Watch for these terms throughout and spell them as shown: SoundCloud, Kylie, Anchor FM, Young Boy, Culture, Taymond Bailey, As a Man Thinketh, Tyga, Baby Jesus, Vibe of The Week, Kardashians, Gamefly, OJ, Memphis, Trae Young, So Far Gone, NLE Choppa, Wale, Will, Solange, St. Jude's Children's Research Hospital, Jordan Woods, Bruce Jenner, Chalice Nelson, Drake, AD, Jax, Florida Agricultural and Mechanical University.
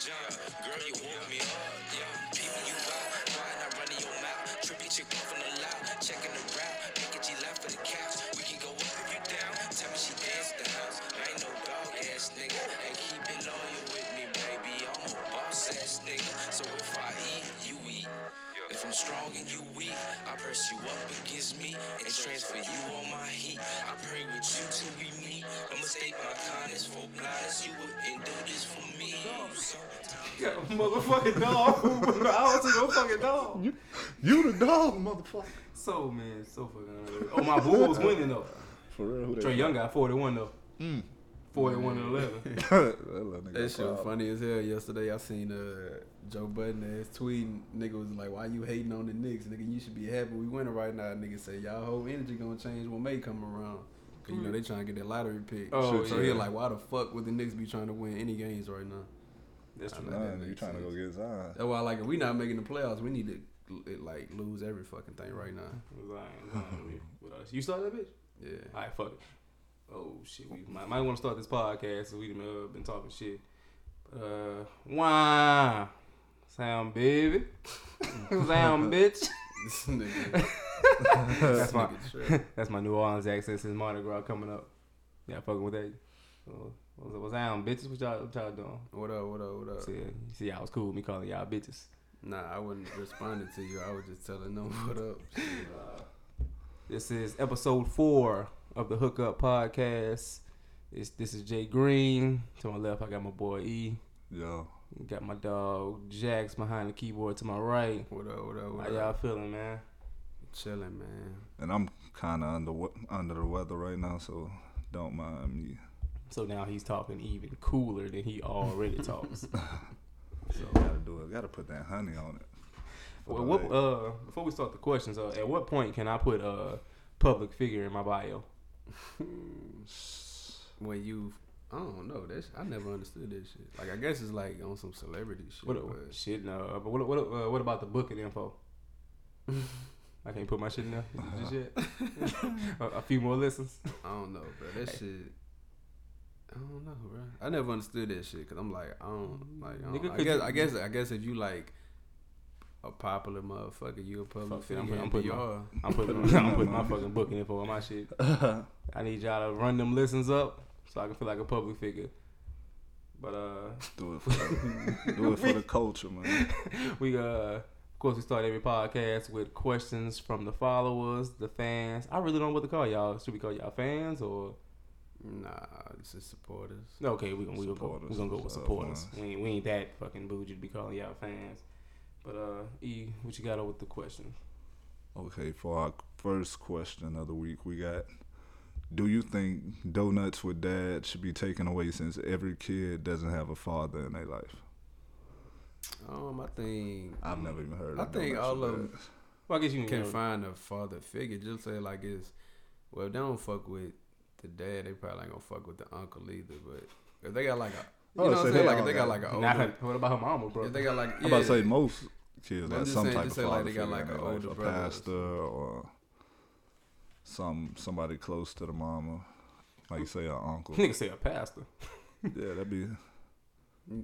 job. Girl, you woke me up. Yeah, people, you wild. Why not running your mouth? Trippy chick off on the loud. Checking the route. Making G left for the couch. We can go up if you down. Tell me she danced the house. I ain't no dog ass nigga. And keep it loyal with me, baby. I'm a boss ass nigga. So if I eat, you eat. If I'm strong and you weak, I press you up against me and transfer you on my heat. I pray with you till we meet. I'ma stay my kindness for blindness. You wouldn't do this for me. Yeah, motherfucking dog. I was a motherfucking dog. You the dog, motherfucker. So, man, so fucking. Oh, my Bulls winning, though. For real. Trae Young got 41, though. 41-11. That shit was funny as hell. Yesterday I seen Joe Budden ass tweeting. Nigga was like, why you hating on the Knicks? Nigga, you should be happy we winning right now. Nigga say, y'all whole energy gonna change when May come around. Cause you know they trying to get that lottery pick. Oh, so yeah. He like, why the fuck would the Knicks be trying to win any games right now? That's true. You trying to go get Zion. That's why like, if we not making the playoffs, we need to like lose every fucking thing right now. Zion. You saw that bitch? Yeah. Alright, fuck it. Oh shit, we might want to start this podcast so we done been talking shit. Why? Sound baby. Sound bitch. This nigga. That's my New Orleans accent since Mardi Gras coming up. Yeah, fucking with that. What's sound bitches? What y'all doing? What up? See, I was cool with me calling y'all bitches. Nah, I wasn't responding to you. I was just telling them what up. This is episode 4 of the Hook Up podcast. This is Jay Green. To my left, I got my boy E. Yo. Got my dog Jax behind the keyboard to my right. What up? How y'all feeling, man? Chilling, man. And I'm kind of under the weather right now, so don't mind me. So now he's talking even cooler than he already talks. So gotta do it. Gotta put that honey on it. Well, before we start the questions, at what point can I put public figure in my bio? When you, I don't know. I never understood this shit. Like, I guess it's like on some celebrity shit. No. But what about the booking info? I can't put my shit in there just yet. A few more listens. I don't know, bro. That shit. I don't know, bro. I never understood that shit because I'm like, I guess if you like a popular motherfucker, you a public figure. I'm putting my fucking booking info on my shit. I need y'all to run them listens up so I can feel like a public figure. But do it for the culture, man. We of course we start every podcast with questions from the followers, the fans. I really don't know what to call y'all. Should we call y'all fans or? Nah, this is supporters. Okay, we gonna go with supporters. We ain't that fucking bougie to be calling y'all fans. But, E, what you got over the question? Okay, for our first question of the week, we got, do you think donuts with dad should be taken away since every kid doesn't have a father in their life? I've never even heard of donuts. I think all of them... Well, I guess you can find a father figure. Just say, like, it's... Well, if they don't fuck with the dad, they probably ain't gonna fuck with the uncle either. But if they got, like, a... what about her mama, bro? If they got like, yeah. I'm about to say most kids got some type of father figure, an older brother, pastor, or somebody close to the mama, like say an uncle. Nigga say a pastor. Yeah, that'd be.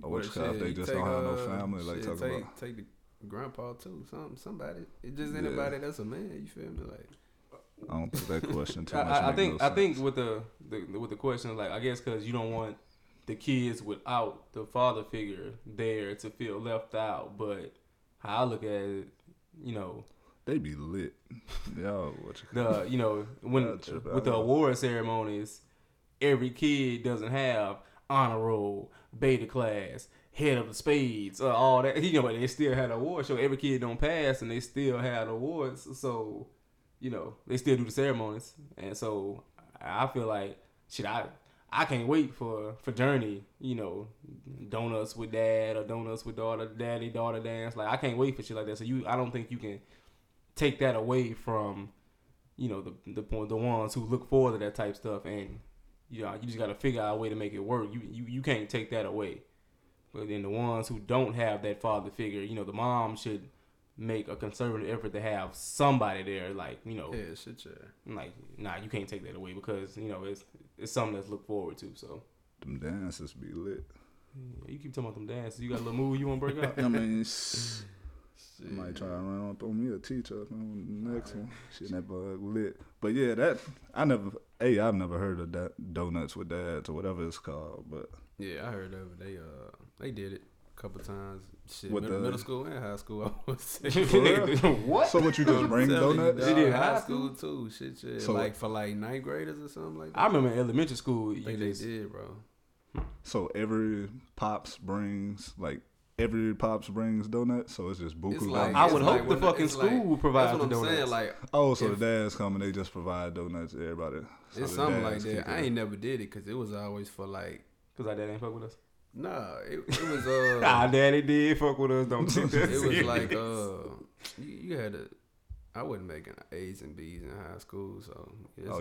Which if they just don't have no family, like talking about. Take the grandpa too, somebody. It just anybody that's a man. You feel me? Like, I don't think that question too much. I think with the question, like I guess because you don't want the kids without the father figure there to feel left out, but how I look at it, you know, they be lit. Yo, with the award ceremonies, every kid doesn't have honor roll, beta class, head of the spades, all that. You know, but they still had an award show. Every kid don't pass, and they still had awards. So, you know, they still do the ceremonies, and so I feel like I can't wait for Journey, you know, donuts with dad or donuts with daughter, daddy, daughter dance. Like, I can't wait for shit like that. So I don't think you can take that away from, you know, the ones who look forward to that type stuff. And, you know, you just got to figure out a way to make it work. You can't take that away. But then the ones who don't have that father figure, you know, the mom should make a conservative effort to have somebody there, like, you know. Yeah, shit, yeah. Like, nah, you can't take that away because, you know, it's something that's looked forward to, so. Them dances be lit. You keep talking about them dances. You got a little move you want to break out? I mean, I might try to run up on me a T-Truck on the next one. Shit, that bug lit. But yeah, that, I've never heard of that Donuts with Dads or whatever it's called. But yeah, I heard of it. They did it a couple times. Shit, middle school and high school, I would say. What? So what, you just bring donuts? They did high school too. Shit, shit. So like for like ninth graders or something like that. I remember in elementary school. I think they did, bro. So every Pops brings donuts, so it's just buku. Like, I would hope the fucking school would provide the donuts. Saying, like, the dads come and they just provide donuts to everybody. So it's something like that. I ain't never did it because it was always for like. Because our dad ain't fuck with us? Nah, it was. Our daddy did fuck with us. Don't take that. It serious. Was like, you had to. I wasn't making A's and B's in high school, so... you got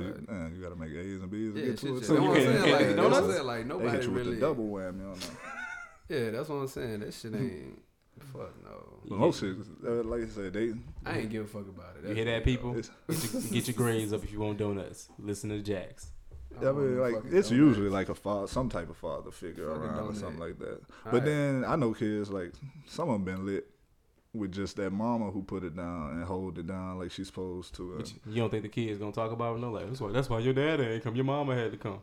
to make A's and B's to get to it. So you can't do donuts? Like, nobody they hit you really... with the double whammy on that. Yeah, that's what I'm saying. That shit ain't... Fuck no. But most shit, like I said, I ain't give a fuck about it. That's you hear that, people? Get your grades up if you want donuts. Listen to Jax. I mean, like, it's donuts. Usually like a father, some type of father figure fucking around donut. Or something like that. All but right. Then I know kids, like, some of them been lit. With just that mama who put it down and hold it down like she's supposed to. You don't think the kids gonna talk about it? No, like that's why your dad ain't come. Your mama had to come.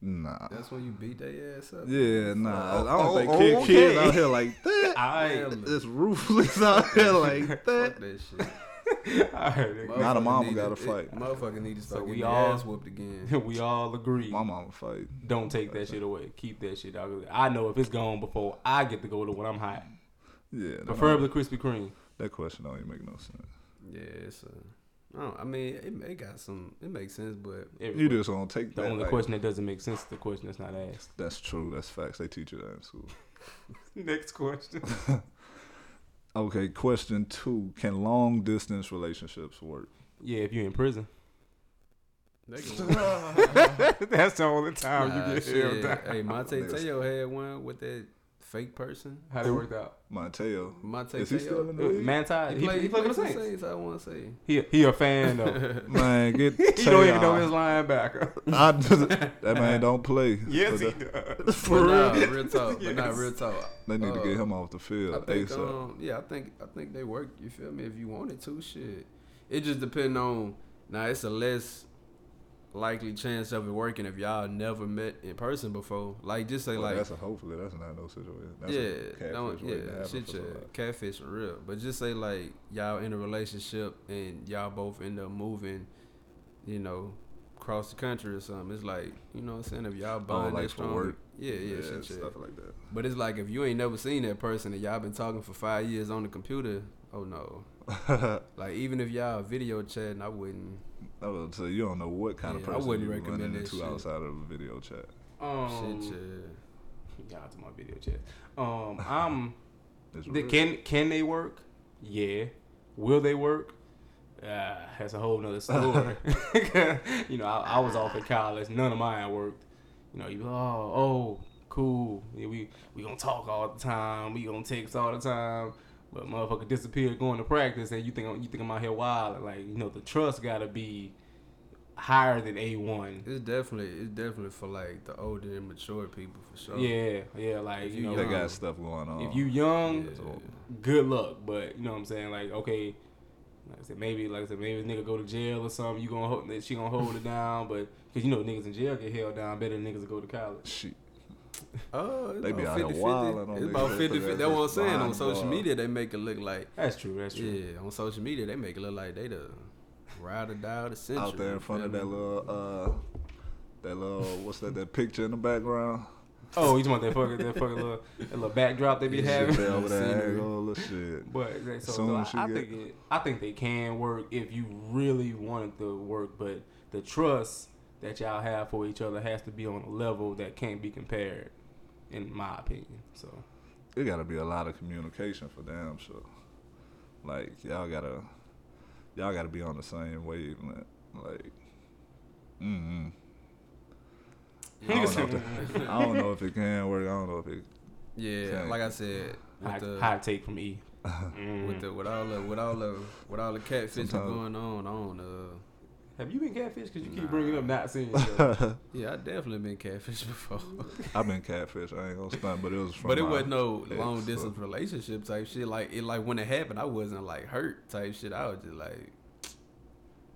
Nah. That's when you beat their ass up. Yeah, nah. I don't think kids out here like that. It's ruthless out here like that. Fuck that shit. All right, not a mama gotta fight. Motherfucker need to start getting ass whooped again. We all agree. My mama fight. Don't take that shit away. Keep that shit out. I know if it's gone before I get to go to when I'm high. Yeah, preferably Krispy Kreme. That question don't even make no sense. Yeah, it's it makes sense, but you just gonna take the only question that doesn't make sense is the question that's not asked. That's true. That's facts. They teach you that in school. Next question. Okay, question 2: Can long distance relationships work? Yeah, if you're in prison. That's the only time you get held down. Hey, Manti Teo had one with that. Fake person? How they worked out? Manti Teo. Is he still in the league? Manti. He played with the Saints, I want to say. He a fan, though. Man, get Teo. He don't even know his linebacker. That man don't play. Yes, he does. For real? Nah, real talk. Yes. But not real talk. They need to get him off the field ASAP. I think they work, you feel me, if you wanted to. Shit. It just depends on, now it's a less likely chance of it working if y'all never met in person before. Like, just say, like... Hopefully, that's not no situation. That's catfish for real. But just say, like, y'all in a relationship and y'all both end up moving, you know, across the country or something. It's like, you know what I'm saying? If y'all bond that strong... Work. Yeah, stuff like that. But it's like, if you ain't never seen that person and y'all been talking for 5 years on the computer, oh, no. Like, even if y'all video chatting, I would say you don't know what kind of person I wouldn't recommend that shit. Outside of a video chat. Y'all to my video chat. Can they work? Yeah. Will they work? That's a whole nother story. You know, I was off at college. None of mine worked. You know, cool. Yeah, we gonna talk all the time. We gonna text all the time. But motherfucker disappeared going to practice, and you think I'm out here wild. Like, you know, the trust gotta be higher than A1. It's definitely for like the older and mature people for sure. Yeah. Like if you know, they got stuff going on. If you young, good luck. But you know what I'm saying? Like, okay, like I said, maybe this nigga go to jail or something. You gonna hope that she gonna hold it down, but because you know niggas in jail get held down better than niggas that go to college. Shit. They be out here wilding on this. It's about 50-50. That's what I'm saying. On social media, they make it look like. That's true. Yeah, on social media, they make it look like they the ride or die of the century. Out there in front of that little, what's that picture in the background? Oh, you talking about that fucking little backdrop they be having? Yeah, over there, all the shit. But I think they can work if you really wanted to work, but the trust that y'all have for each other has to be on a level that can't be compared, in my opinion. So it gotta be a lot of communication for damn sure. Like y'all gotta be on the same wavelength. Like, I don't know if it can work. I don't know if it. Yeah, like I said, hot take from E. With all the catfishing going on, I don't Have you been catfished? Because you keep bringing up not seeing yourself. Yeah, I definitely been catfished before. I've been catfished. I ain't gonna stunt, but it was from but it wasn't no long distance relationship type shit. Like it, like when it happened, I wasn't like hurt type shit. I was just like,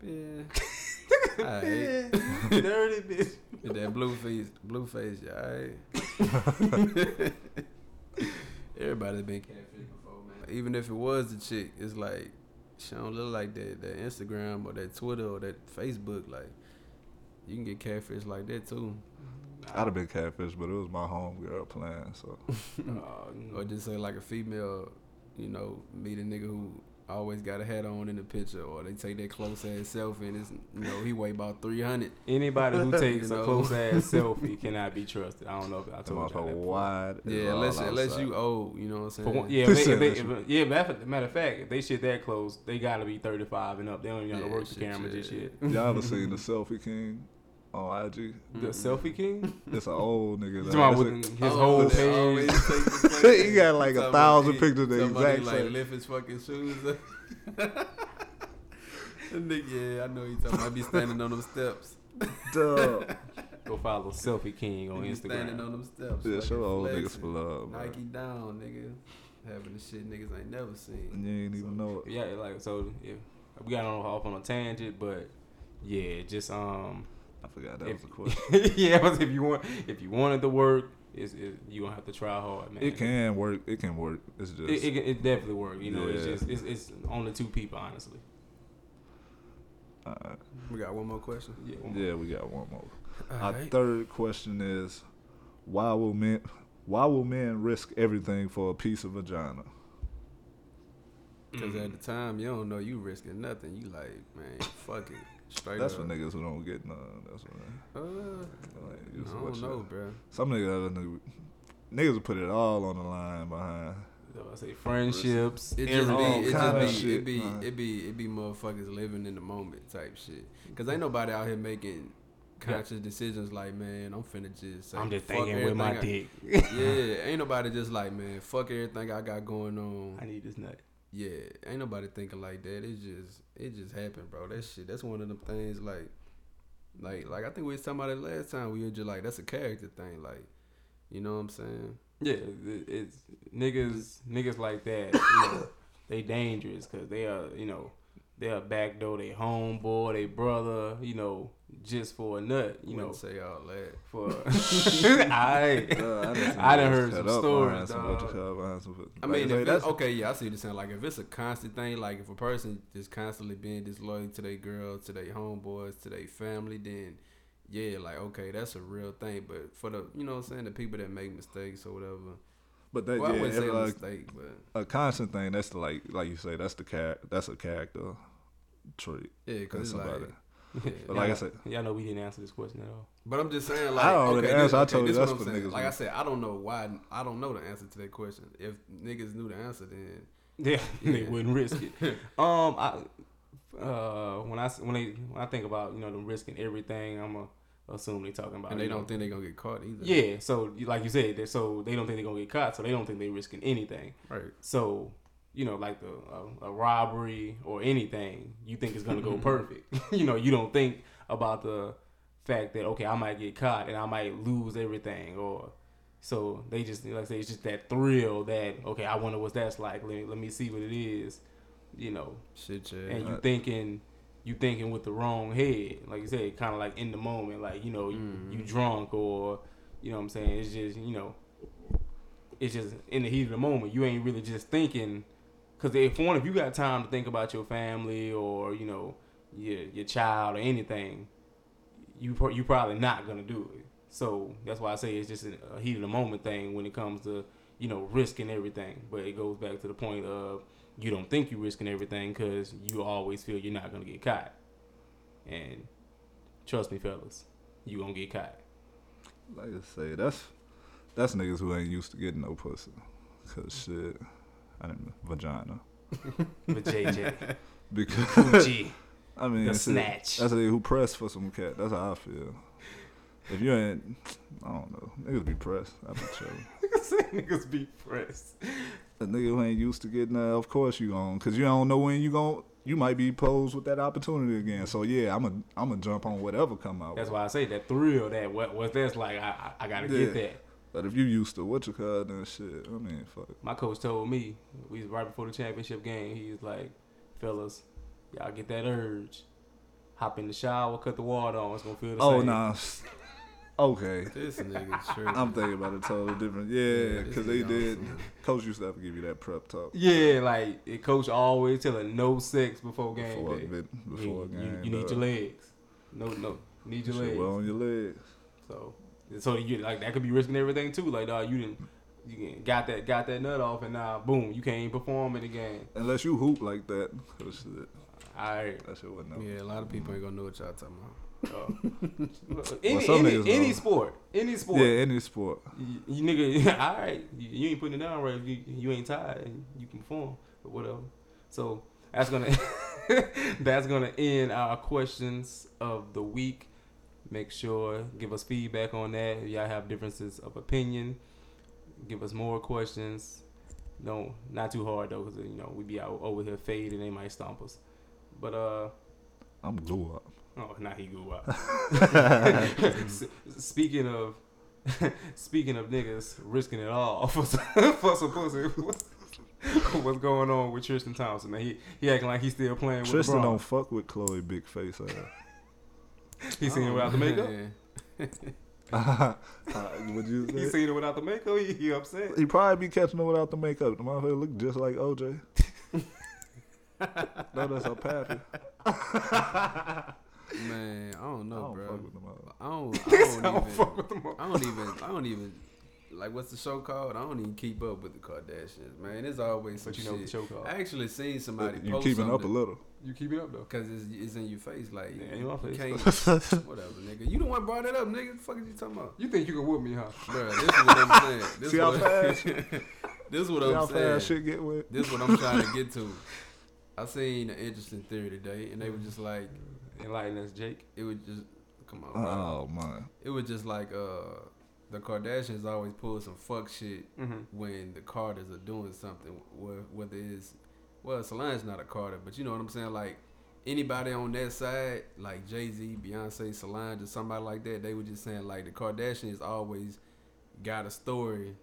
yeah, all right. Dirty bitch. With that blue face, yeah, all right. Everybody's been catfished before, man. Even if it was the chick, it's like. She don't look like that Instagram or that Twitter or that Facebook. Like, you can get catfished like that, too. I'd have been catfished, but it was my homegirl plan, so. Or just say, like, a female, you know, meet a nigga who always got a hat on in the picture, or they take that close-ass selfie, and it's, you know, he weigh about 300. Anybody who takes a close-ass selfie cannot be trusted. I don't know if I told you that. Wide yeah, unless you old, you know what I'm saying? One, yeah, matter of fact, if they shit that close, they got to be 35 and up. They don't even know to work the camera and shit. Y'all ever seen The Selfie King? On IG. The Selfie King? It's an old nigga. His whole page. He got like 1,000 pictures of the exact same. Like lift his fucking shoes up. Nigga, yeah, I know you talking about. I be standing on them steps. Duh. Go follow Selfie King on Instagram. Standing on them steps. Yeah, show old niggas for love, man. Nike down, nigga. Having the shit niggas ain't never seen. And you ain't even know it. Yeah, like, so, yeah. We got off on a tangent, but, yeah, just, I forgot that was a question. Yeah, if you wanted to work, you gonna have to try hard, man. It can work. It can work. It's just it definitely work. You know, yeah. it's only two people, honestly. We got one more question. Yeah, we got one more. All right. Our third question is, why will men risk everything for a piece of vagina? Because at the time you don't know you risking nothing. You like, man, fuck it. Straight that's up. For niggas who don't get none. That's what. I don't know, bro. Some niggas will put it all on the line behind. I say friendships, it be motherfuckers living in the moment type shit. Cause ain't nobody out here making conscious decisions like, man, I'm finna just. Say, I'm just thinking with my dick. Yeah, ain't nobody just like, man, fuck everything I got going on. I need this nut. Yeah, ain't nobody thinking like that. It just happened, bro. That shit, that's one of them things like I think we was talking about it last time. We were just like, that's a character thing, like, you know what I'm saying? Yeah, it's niggas like that, you know, they dangerous because they are, you know, they are backdoor, they homeboy, they brother, you know, just for a nut, you know. Say all that for. I done heard some stories. I mean, I see this saying. Like, if it's a constant thing, like if a person is constantly being disloyal to their girl, to their homeboys, to their family, then yeah, like okay, that's a real thing. But for the, you know what I'm saying, the people that make mistakes or whatever. But that, well, yeah, I wouldn't say like, mistake, but. A constant thing. That's the, like you say. That's the that's a character trait. Yeah, because somebody. Like, but like I said, y'all know we didn't answer this question at all. But I'm just saying, like, I already answered. I told you that's what niggas. Like I said, I don't know why. I don't know the answer to that question. If niggas knew the answer, then they wouldn't risk it. When I think about, you know, them risking everything, assume they talking about, and they don't think they're gonna get caught either. Yeah, so like you said, so they don't think they're gonna get caught, so they don't think they're risking anything. Right. So, you know, like a robbery or anything, you think it's gonna go perfect. You know, you don't think about the fact that okay, I might get caught and I might lose everything, or so they just like I say, it's just that thrill that okay, I wonder what that's like. Let me see what it is. You know, shit, yeah. And you thinking with the wrong head, like you said, kind of like in the moment, like, you know, you drunk or, you know what I'm saying, it's just, you know, it's just in the heat of the moment. You ain't really just thinking, because if you got time to think about your family or, you know, your child or anything, you probably not gonna do it. So that's why I say it's just a heat of the moment thing when it comes to, you know, risking everything. But it goes back to the point of, you don't think you're risking everything because you always feel you're not going to get caught. And trust me, fellas, you going to get caught. Like I say, that's niggas who ain't used to getting no pussy. Because shit, I didn't know. Vagina. But JJ. Because. Fuji. I mean. The snatch. That's a nigga who pressed for some cat. That's how I feel. If you ain't, I don't know. Niggas be pressed. I be chilling. Niggas be pressed. A nigga who ain't used to getting that, of course you on, because you don't know when you gon' you might be posed with that opportunity again. So yeah, I'm a jump on whatever come out. That's why I say that thrill, that what that's like. I gotta get that. But if you used to what you call that shit, I mean, fuck. My coach told me we was right before the championship game. He was like, "Fellas, y'all get that urge. Hop in the shower, cut the water on. It's gonna feel the same." Oh nah. Okay. This nigga's true. I'm thinking about it totally different. Yeah, because they did. Coach used to have to give you that prep talk. Yeah, like, Coach always telling no sex before game day. Before game. You need your legs. No. Need your legs. Well on your legs. So you, like, that could be risking everything, too. Like, dog, you got that nut off, and now, boom, you can't even perform in the game. Unless you hoop like that. All right. That shit wouldn't know. Yeah, a lot of people ain't gonna know what y'all talking about. Any sport. Yeah, any sport. You nigga, all right. You ain't putting it down right. You ain't tired. You can perform or whatever. So that's gonna end our questions of the week. Make sure give us feedback on that. If y'all have differences of opinion, give us more questions. No, not too hard though, because we be out over here fading. They might stomp us. But I'm glue up. Oh, now he grew up. Speaking of niggas risking it all for some pussy, what's going on with Tristan Thompson? Man, he acting like he's still playing with LeBron. Tristan don't fuck with Khloé big face ass. He seen it without the makeup? Would you say? He seen it without the makeup? He upset. He probably be catching it without the makeup. The motherfucker look just like OJ. No, that's a pappy. Man, I don't know, bro. I don't even like, what's the show called? I don't even keep up with the Kardashians, man. It's always some shit. What the show called? I actually seen somebody post something. You keeping up a little. You keep it up though, cause it's in your face, like you can't. Whatever, nigga. You the one brought it up, nigga. The fuck is you talking about? You think you can whoop me, huh? Bro, this is what I'm saying. This is what I'm trying to get to. I seen an interesting theory today, and they were just like, enlighten us, Jake. It was just, come on. Oh man. It was just like the Kardashians always pull some fuck shit when the Carters are doing something. Whether it's, well, Solange's not a Carter, but you know what I'm saying. Like anybody on that side, like Jay-Z, Beyonce, Solange, or somebody like that, they were just saying like the Kardashians always got a story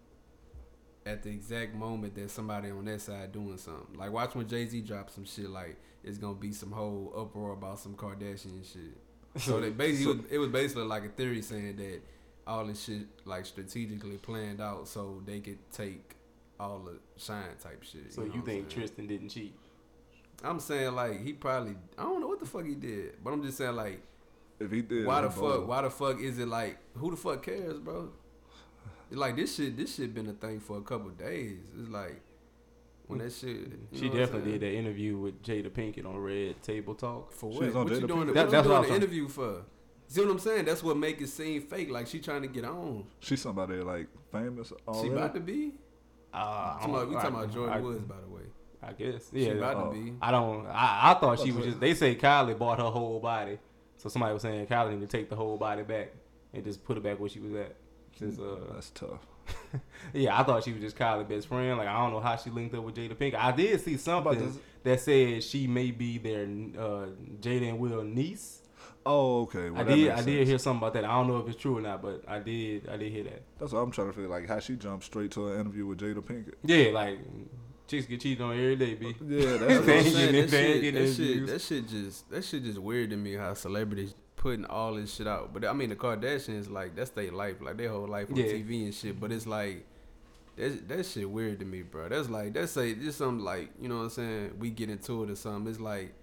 at the exact moment that somebody on that side doing something. Like watch when Jay-Z drops some shit, like it's gonna be some whole uproar about some Kardashian shit. So they basically it was basically like a theory saying that all this shit like strategically planned out so they could take all the shine type shit. So you think Tristan didn't cheat? I'm saying like he probably, I don't know what the fuck he did, but I'm just saying like if he did, why the fuck is it like who the fuck cares, bro? Like this shit been a thing for a couple of days. It's like when that shit. She definitely did that interview with Jada Pinkett on Red Table Talk. For what? What you doing? That's what the interview for. See what I'm saying? That's what make it seem fake. Like she trying to get on. She somebody like famous. Already? She about to be. We talking about Jordan Woods, by the way. I guess. Yeah. She about to be. I don't. I thought she was just. They say Kylie bought her whole body. So somebody was saying Kylie need to take the whole body back and just put it back where she was at. Since, that's tough. Yeah, I thought she was just Kylie's best friend. Like I don't know how she linked up with Jada Pinkett. I did see something that said she may be their Jada and Will niece. Oh, okay. Well, I did hear something about that. I don't know if it's true or not, but I did hear that. That's what I'm trying to feel like how she jumped straight to an interview with Jada Pinkett. Yeah, like chicks get cheated on every day, B. Yeah, that's that shit just weird to me how celebrities putting all this shit out. But I mean the Kardashians, like that's their life, like their whole life on TV and shit, but it's like that shit weird to me, bro. That's like that's something like, you know what I'm saying, we get into it or something. It's like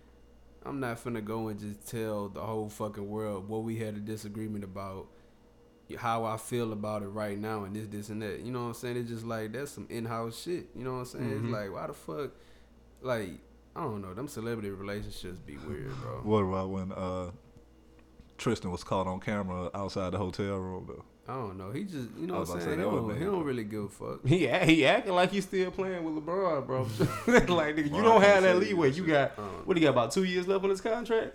I'm not finna go and just tell the whole fucking world what we had a disagreement about, how I feel about it right now and this and that. You know what I'm saying? It's just like that's some in-house shit. You know what I'm saying? Mm-hmm. It's like why the fuck, like I don't know, them celebrity relationships be weird, bro. What about when Tristan was caught on camera outside the hotel room though? I don't know. He just, you know what I'm saying? He don't really give a fuck. He acting like he's still playing with LeBron, bro. Like nigga, you don't have that leeway. You got what do you got? About 2 years left on his contract.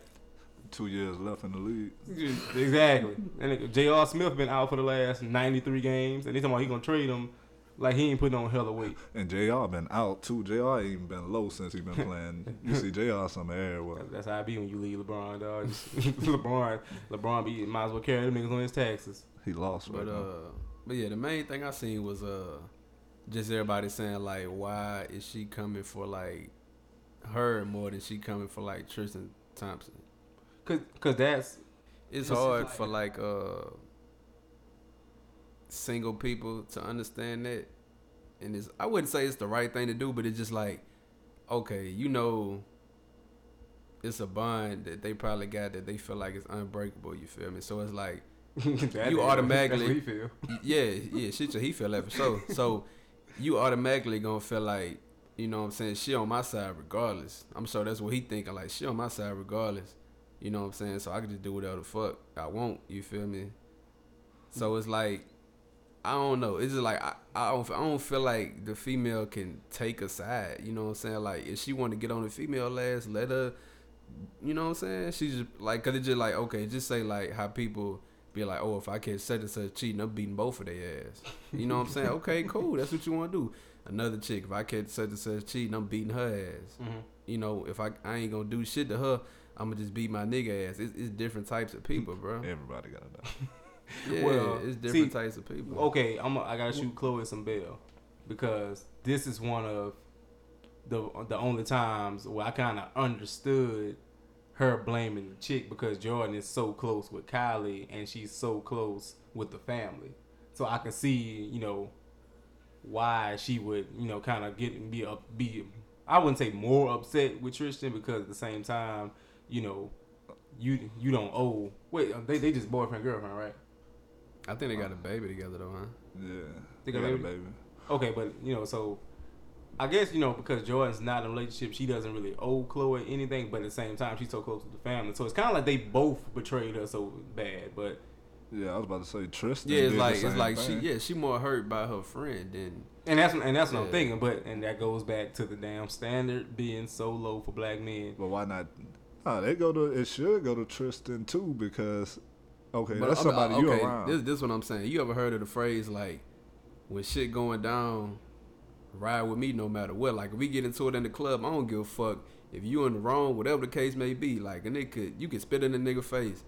2 years left in the league. Exactly. And J.R. Smith been out for the last 93 games, and they talking about he gonna trade him Like, he ain't putting on hella weight. And JR been out, too. JR ain't even been low since he been playing. You see JR somewhere everywhere. That's how it be when you leave LeBron, dog. LeBron be, might as well carry them niggas on his taxes. He lost right now. But, yeah, the main thing I seen was just everybody saying, like, why is she coming for, like, her more than she coming for, like, Tristan Thompson? Because that's... It's hard for, like, single people to understand that, and it's, I wouldn't say it's the right thing to do, but it's just like, okay, you know, it's a bond that they probably got that they feel like it's unbreakable, you feel me? So it's like you automatically feel. yeah shit he feel that for sure. So you automatically gonna feel like, you know what I'm saying, she on my side regardless. I'm sure that's what he thinking, like, she on my side regardless, you know what I'm saying, so I can just do whatever the fuck I want, you feel me? So it's like, I don't know. It's just like I don't feel like the female can take a side. You know what I'm saying? Like, if she want to get on the female last, let her. You know what I'm saying? She just like, cause it's just like, okay, just say like how people be like, oh, if I catch such and such cheating, I'm beating both of their ass. You know what I'm saying? Okay, cool. That's what you want to do. Another chick, if I catch such and such cheating, I'm beating her ass. Mm-hmm. You know, if I ain't gonna do shit to her, I'm gonna just beat my nigga ass. It's different types of people, bro. Everybody gotta know. Yeah, well, it's different types of people. Okay, I gotta shoot Khloé some bail, because this is one of the only times where I kind of understood her blaming the chick, because Jordan is so close with Kylie and she's so close with the family, so I can see, you know, why she would, you know, kind of be I wouldn't say more upset with Tristan, because at the same time, you know, you don't owe. Wait, they just boyfriend girlfriend, right? I think they got a baby together, though, huh? Yeah. They got a baby. Okay, but, you know, so I guess, you know, because Jordan's not in a relationship, she doesn't really owe Khloé anything, but at the same time, she's so close to the family. So it's kind of like they both betrayed her so bad, but... Yeah, I was about to say Tristan. Yeah, it's like she more hurt by her friend than... And that's what I'm thinking, and that goes back to the damn standard being so low for black men. But why not... It should go to Tristan, too, because... Okay, but that's somebody you're around. This is what I'm saying. You ever heard of the phrase, like, when shit going down, ride with me no matter what? Like, if we get into it in the club, I don't give a fuck. If you in the wrong, whatever the case may be, like, and you can spit in a nigga face,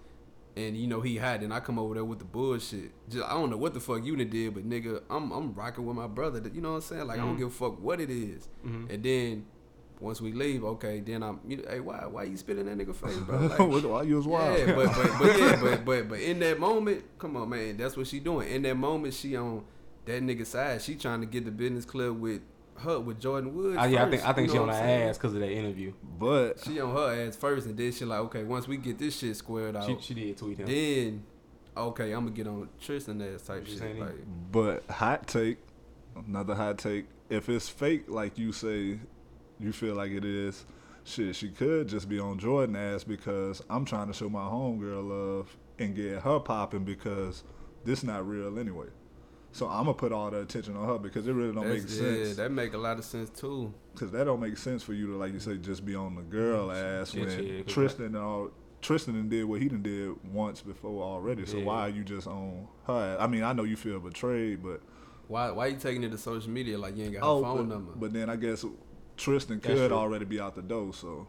and, you know, he hot, and I come over there with the bullshit. Just, I don't know what the fuck you done did, but, nigga, I'm rocking with my brother. You know what I'm saying? Like, mm-hmm. I don't give a fuck what it is. Mm-hmm. And then... Once we leave, okay, then hey, why you spitting that nigga face, bro? Like, why you was wild? Yeah, but in that moment, come on, man, that's what she doing. In that moment, she on that nigga's side. She trying to get the business club with Jordan Woods. I think she on her ass because of that interview. But she on her ass first, and then she like, okay, once we get this shit squared out, she did tweet him. Then, okay, I'm gonna get on Tristan ass type shit. Like, but hot take, another hot take. If it's fake, like you say. You feel like it is, shit, she could just be on Jordan ass because I'm trying to show my homegirl love and get her popping because this not real anyway. So I'm going to put all the attention on her because it really don't make sense. Yeah, that make a lot of sense too. Because that don't make sense for you to, like you say, just be on the girl ass when Tristan done did what he done did once before already. So why are you just on her ass? I mean, I know you feel betrayed, but... Why you taking it to social media like you ain't got her phone number? But then I guess... Tristan could already be out the door, so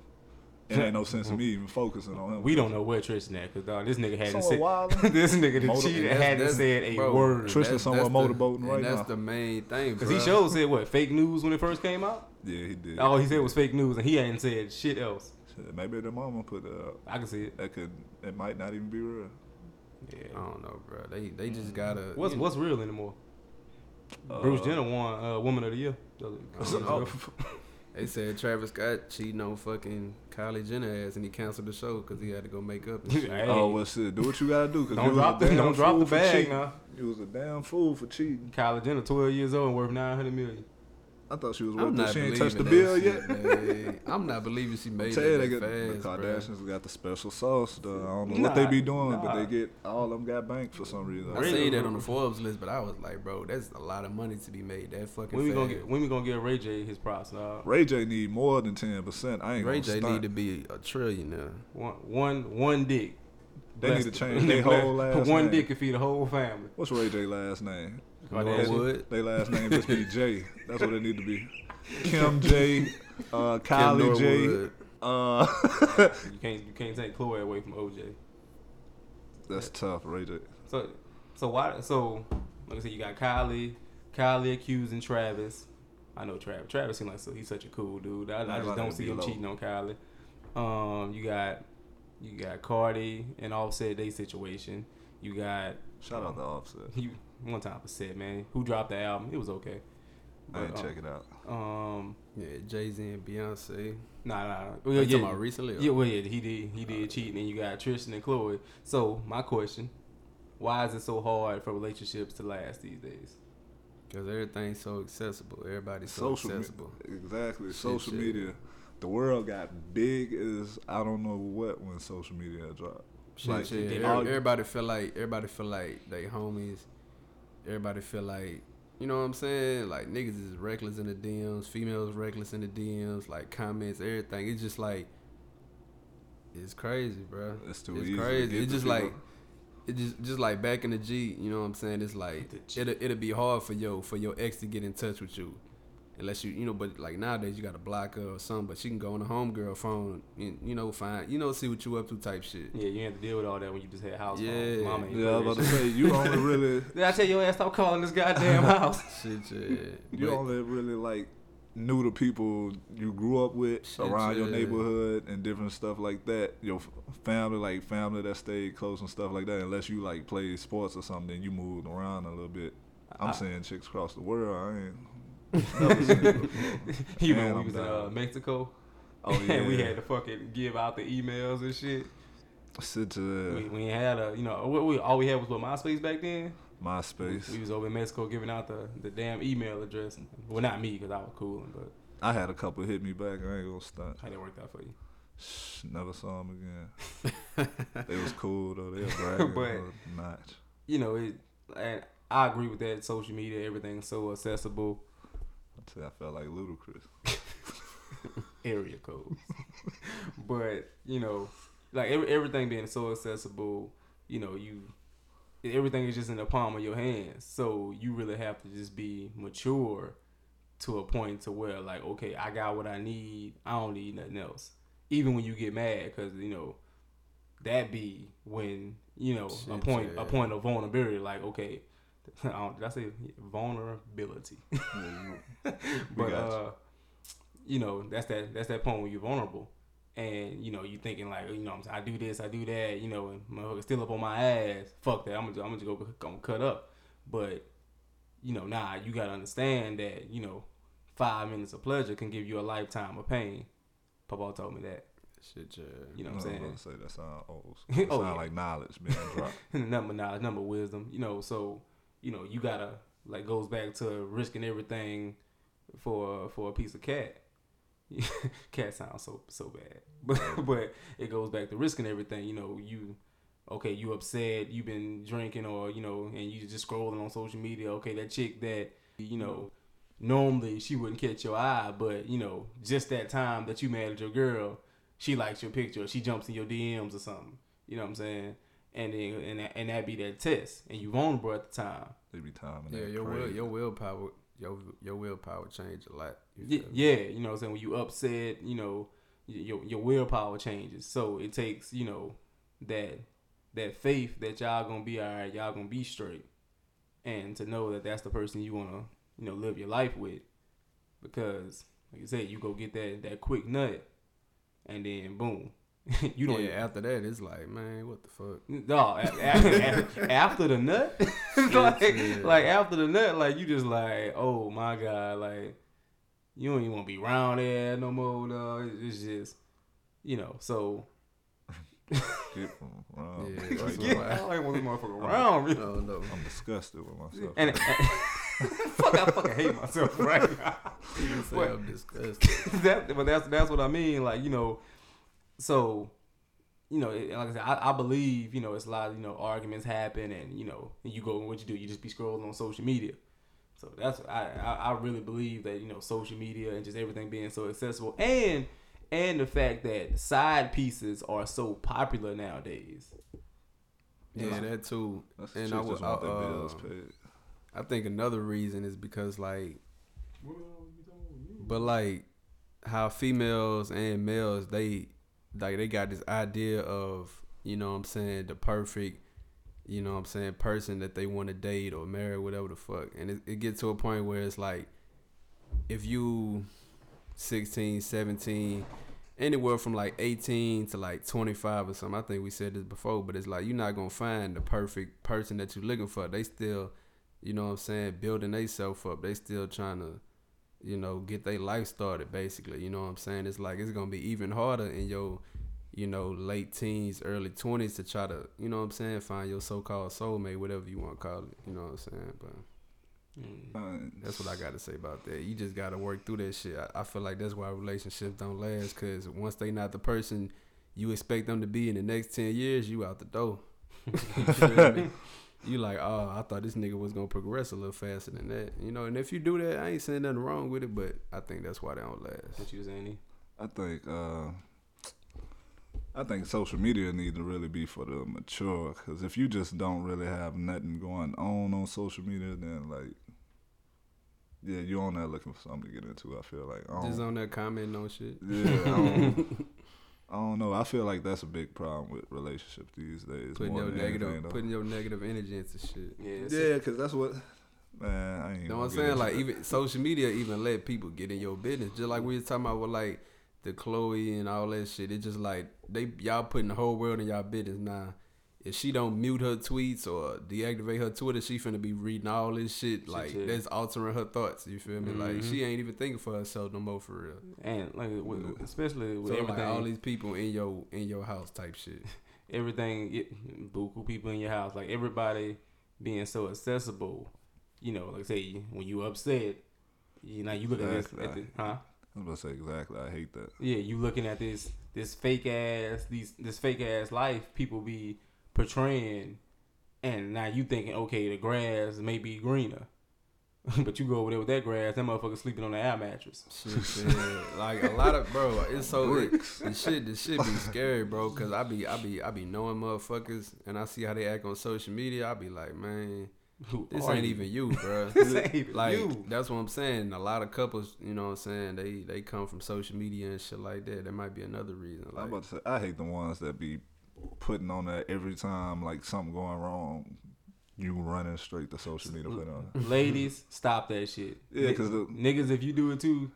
it ain't no sense of me even focusing on him. We don't know where Tristan at, because dog, this nigga hadn't said this nigga the cheater hadn't said a word. Tristan's somewhere motorboating right now. That's the main thing, because he said what, fake news when it first came out. Yeah, he did. All he said was fake news, and he hadn't said shit else. Maybe the mama put it up. I can see it. It might not even be real. Yeah, I don't know, bro. They just gotta. What's real anymore? Bruce Jenner won Woman of the Year. They said Travis Scott cheating on fucking Kylie Jenner ass, and he canceled the show because he had to go make up and shit. Oh, well, shit. Do what you got to do. Cause don't drop the bag now. You was a damn fool for cheating. Kylie Jenner, 12 years old, worth $900 million. I thought she was worth that. She ain't touched the bill yet. I'm not believing she made it fast, the Kardashians got the special sauce, though. I don't know what they be doing, but they get all of them got banked for some reason. I seen that on the Forbes list, but I was like, bro, that's a lot of money to be made that fucking fast. When we gonna get Ray J his props, dog? Ray J need more than 10%. I ain't gonna stunt. Ray J need to be a trillionaire. One dick. They need to change their whole last name. One dick can feed the whole family. What's Ray J last name? Kardashians. They last name just be J. That's what it need to be. Kim J, Kylie J. You can't take Khloé away from OJ. That's tough, Ray J. So let me see. You got Kylie accusing Travis. I know Travis. Travis seems like he's such a cool dude. I just don't see him cheating on Kylie. You got Cardi and Offset, they situation. You got shout out to Offset. You one time Offset, man, who dropped the album? It was okay. But, I didn't check it out. Yeah, Jay-Z and Beyonce. Nah. Well, you talking about recently? Or? Yeah, well, yeah, he did cheat, and then you got Tristan and Khloé. So my question: why is it so hard for relationships to last these days? Because everything's so accessible. Everybody's so accessible. Exactly. Social media. The world got big as I don't know what when social media dropped. Everybody feel like they homies. Everybody feel like, you know what I'm saying? Like niggas is reckless in the DMs, females reckless in the DMs, like comments, everything. It's just like it's crazy, bro. It's too easy. It's crazy. It's just like It's just like back in the G, you know what I'm saying? It's like it'll be hard for your ex to get in touch with you. Unless you know, but like nowadays you got to block her or something, but she can go on the homegirl phone and, you know, find, you know, see what you up to type shit. Yeah, you ain't have to deal with all that when you just had house phone. Mama ain't I was about to say, you only really... Did I tell your ass stop calling this goddamn house? Shit, yeah. You only really, like, knew the people you grew up with around your neighborhood and different stuff like that. Your family, like, that stayed close and stuff like that, unless you, like, played sports or something, then you moved around a little bit. I'm saying chicks across the world, I ain't... He when we was in Mexico, and we had to fucking give out the emails and shit. We had a, you know, all we had was what, MySpace back then. MySpace. We was over in Mexico giving out the damn email address. Well, not me because I was cool, but I had a couple hit me back. I ain't gonna stunt. How that worked out for you? Never saw them again. They was cool though. They was bragging, but notch. You know it. And I agree with that. Social media, everything's so accessible. I felt like ludicrous. Area codes. But, you know, like everything being so accessible, you know, everything is just in the palm of your hands. So you really have to just be mature to a point to where, like, okay, I got what I need. I don't need nothing else. Even when you get mad, because, you know, that be when, you know, a point of vulnerability, like, okay, did I say vulnerability? But you know, that's that point where you're vulnerable, and you know you thinking like, you know, what I'm saying? I do this, I do that, you know, and motherfucker's still up on my ass. Fuck that, I'm gonna cut up. But you know, you gotta understand that, you know, 5 minutes of pleasure can give you a lifetime of pain. Papa told me that. Shit, yeah. You know what I'm saying? I'm say that sound old. That sound like knowledge being dropped. Number knowledge, number wisdom. You know, so. You know, you gotta, like, goes back to risking everything for a piece of cat. Cat sounds so bad, but it goes back to risking everything. You know, you upset, you've been drinking, or you know, and you just scrolling on social media. Okay, that chick that you know normally she wouldn't catch your eye, but you know, just that time that you mad at your girl, she likes your picture, she jumps in your DMs or something. You know what I'm saying? And then and that be that test, and you vulnerable at the time. It be time. And yeah, your willpower change a lot. You know what I'm saying. When you upset, you know your willpower changes. So it takes, you know, that faith that y'all gonna be all right, y'all gonna be straight, and to know that that's the person you wanna, you know, live your life with, because like I said, you go get that quick nut, and then boom. You don't even, after that, it's like, man, what the fuck? No, after the nut, like after the nut, like you just like, oh my god, like you don't even want to be round there no more, dog. It's just, you know, so. Get round. Yeah, right. I ain't want to motherfucker round. Really. No, I'm disgusted with myself. And, fuck, I fucking hate myself right now. But, I'm disgusted. But that's what I mean, like, you know. So, you know, like I said, I believe, you know, it's a lot of, you know, arguments happen, and, you know, you go and what you do, you just be scrolling on social media. So that's, I really believe that, you know, social media and just everything being so accessible, and the fact that side pieces are so popular nowadays. Yeah, that too. That's and I was I think another reason is because, like, but like how females and males, they got this idea of, you know what I'm saying, the perfect, you know what I'm saying, person that they want to date or marry, whatever the fuck. And it gets to a point where it's like, if you 16, 17, anywhere from like 18 to like 25 or something, I think we said this before, but it's like, you're not going to find the perfect person that you're looking for. They still, you know what I'm saying, building themselves up. They still trying to, you know, get their life started, basically. You know what I'm saying? It's like, it's going to be even harder in your, you know, late teens, early 20s to try to, you know what I'm saying, find your so-called soulmate, whatever you want to call it. You know what I'm saying? But that's what I got to say about that. You just got to work through that shit. I feel like that's why relationships don't last, because once they not the person you expect them to be in the next 10 years, you out the door. You feel me? You like, oh, I thought this nigga was going to progress a little faster than that. You know, and if you do that, I ain't saying nothing wrong with it, but I think that's why they don't last. What you saying? I think social media need to really be for the mature, because if you just don't really have nothing going on social media, then, like, yeah, you on there looking for something to get into, I feel like. Just on there commenting on shit. Yeah, I don't know. I feel like that's a big problem with relationships these days. Putting your negative energy into shit. Yeah, because that's what... Man, I ain't... You know what I'm saying? Like, even social media even let people get in your business. Just like we were talking about with, like, the Khloé and all that shit. It's just like, y'all putting the whole world in y'all business now. If she don't mute her tweets or deactivate her Twitter, she finna be reading all this shit. Like, that's altering her thoughts. You feel me? Mm-hmm. Like, she ain't even thinking for herself no more, for real. And like, especially with everything, like, all these people in your house type shit. Buku people in your house, like everybody being so accessible. You know, like say when you upset, you know you look at this, huh? I was about to say exactly. I hate that. Yeah, you looking at this fake ass life people be portraying, and now you thinking, okay, the grass may be greener, but you go over there with that grass, that motherfucker sleeping on the air mattress. Shit, like a lot of, bro, it's so the shit be scary, bro. Cause I be knowing motherfuckers, and I see how they act on social media. I be like, man. This ain't even you, bro. Like, that's what I'm saying. A lot of couples, you know what I'm saying, they come from social media and shit like that. That might be another reason. Like, I'm about to say, I hate the ones that be putting on that every time, like, something going wrong, you running straight to social media. Put on that. Ladies, stop that shit. Yeah, because niggas, if you do it too,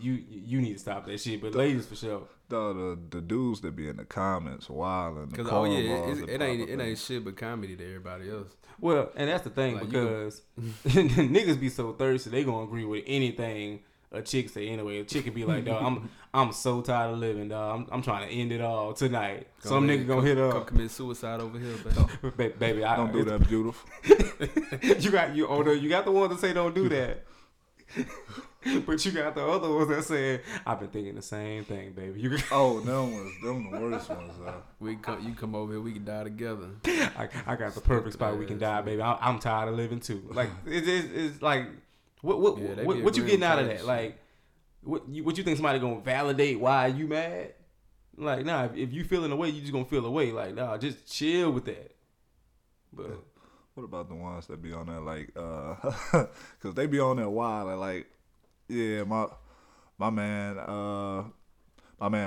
you need to stop that shit. But ladies, for sure. The dudes that be in the comments wilding. Because it ain't shit but comedy to everybody else. Well, and that's the thing, like, because niggas be so thirsty, they gonna agree with anything a chick say anyway. A chick could be like, dog, I'm so tired of living, dog. I'm trying to end it all tonight. Some nigga gonna hit up, commit suicide over here, baby. Baby, I don't do that, beautiful. You got the ones that say don't do that. But you got the other ones that said, I've been thinking the same thing, baby. Them the worst ones, though. You come over here, we can die together. I got the perfect spot, we can die, baby. I'm tired of living too. Like, it's like, what you getting out of that? Like, what you think somebody gonna validate why you mad? Like, nah, if you feeling a way, you just gonna feel a way. Like, nah, just chill with that. But what about the ones that be on there, like, cause they be on there wild and like, yeah, my man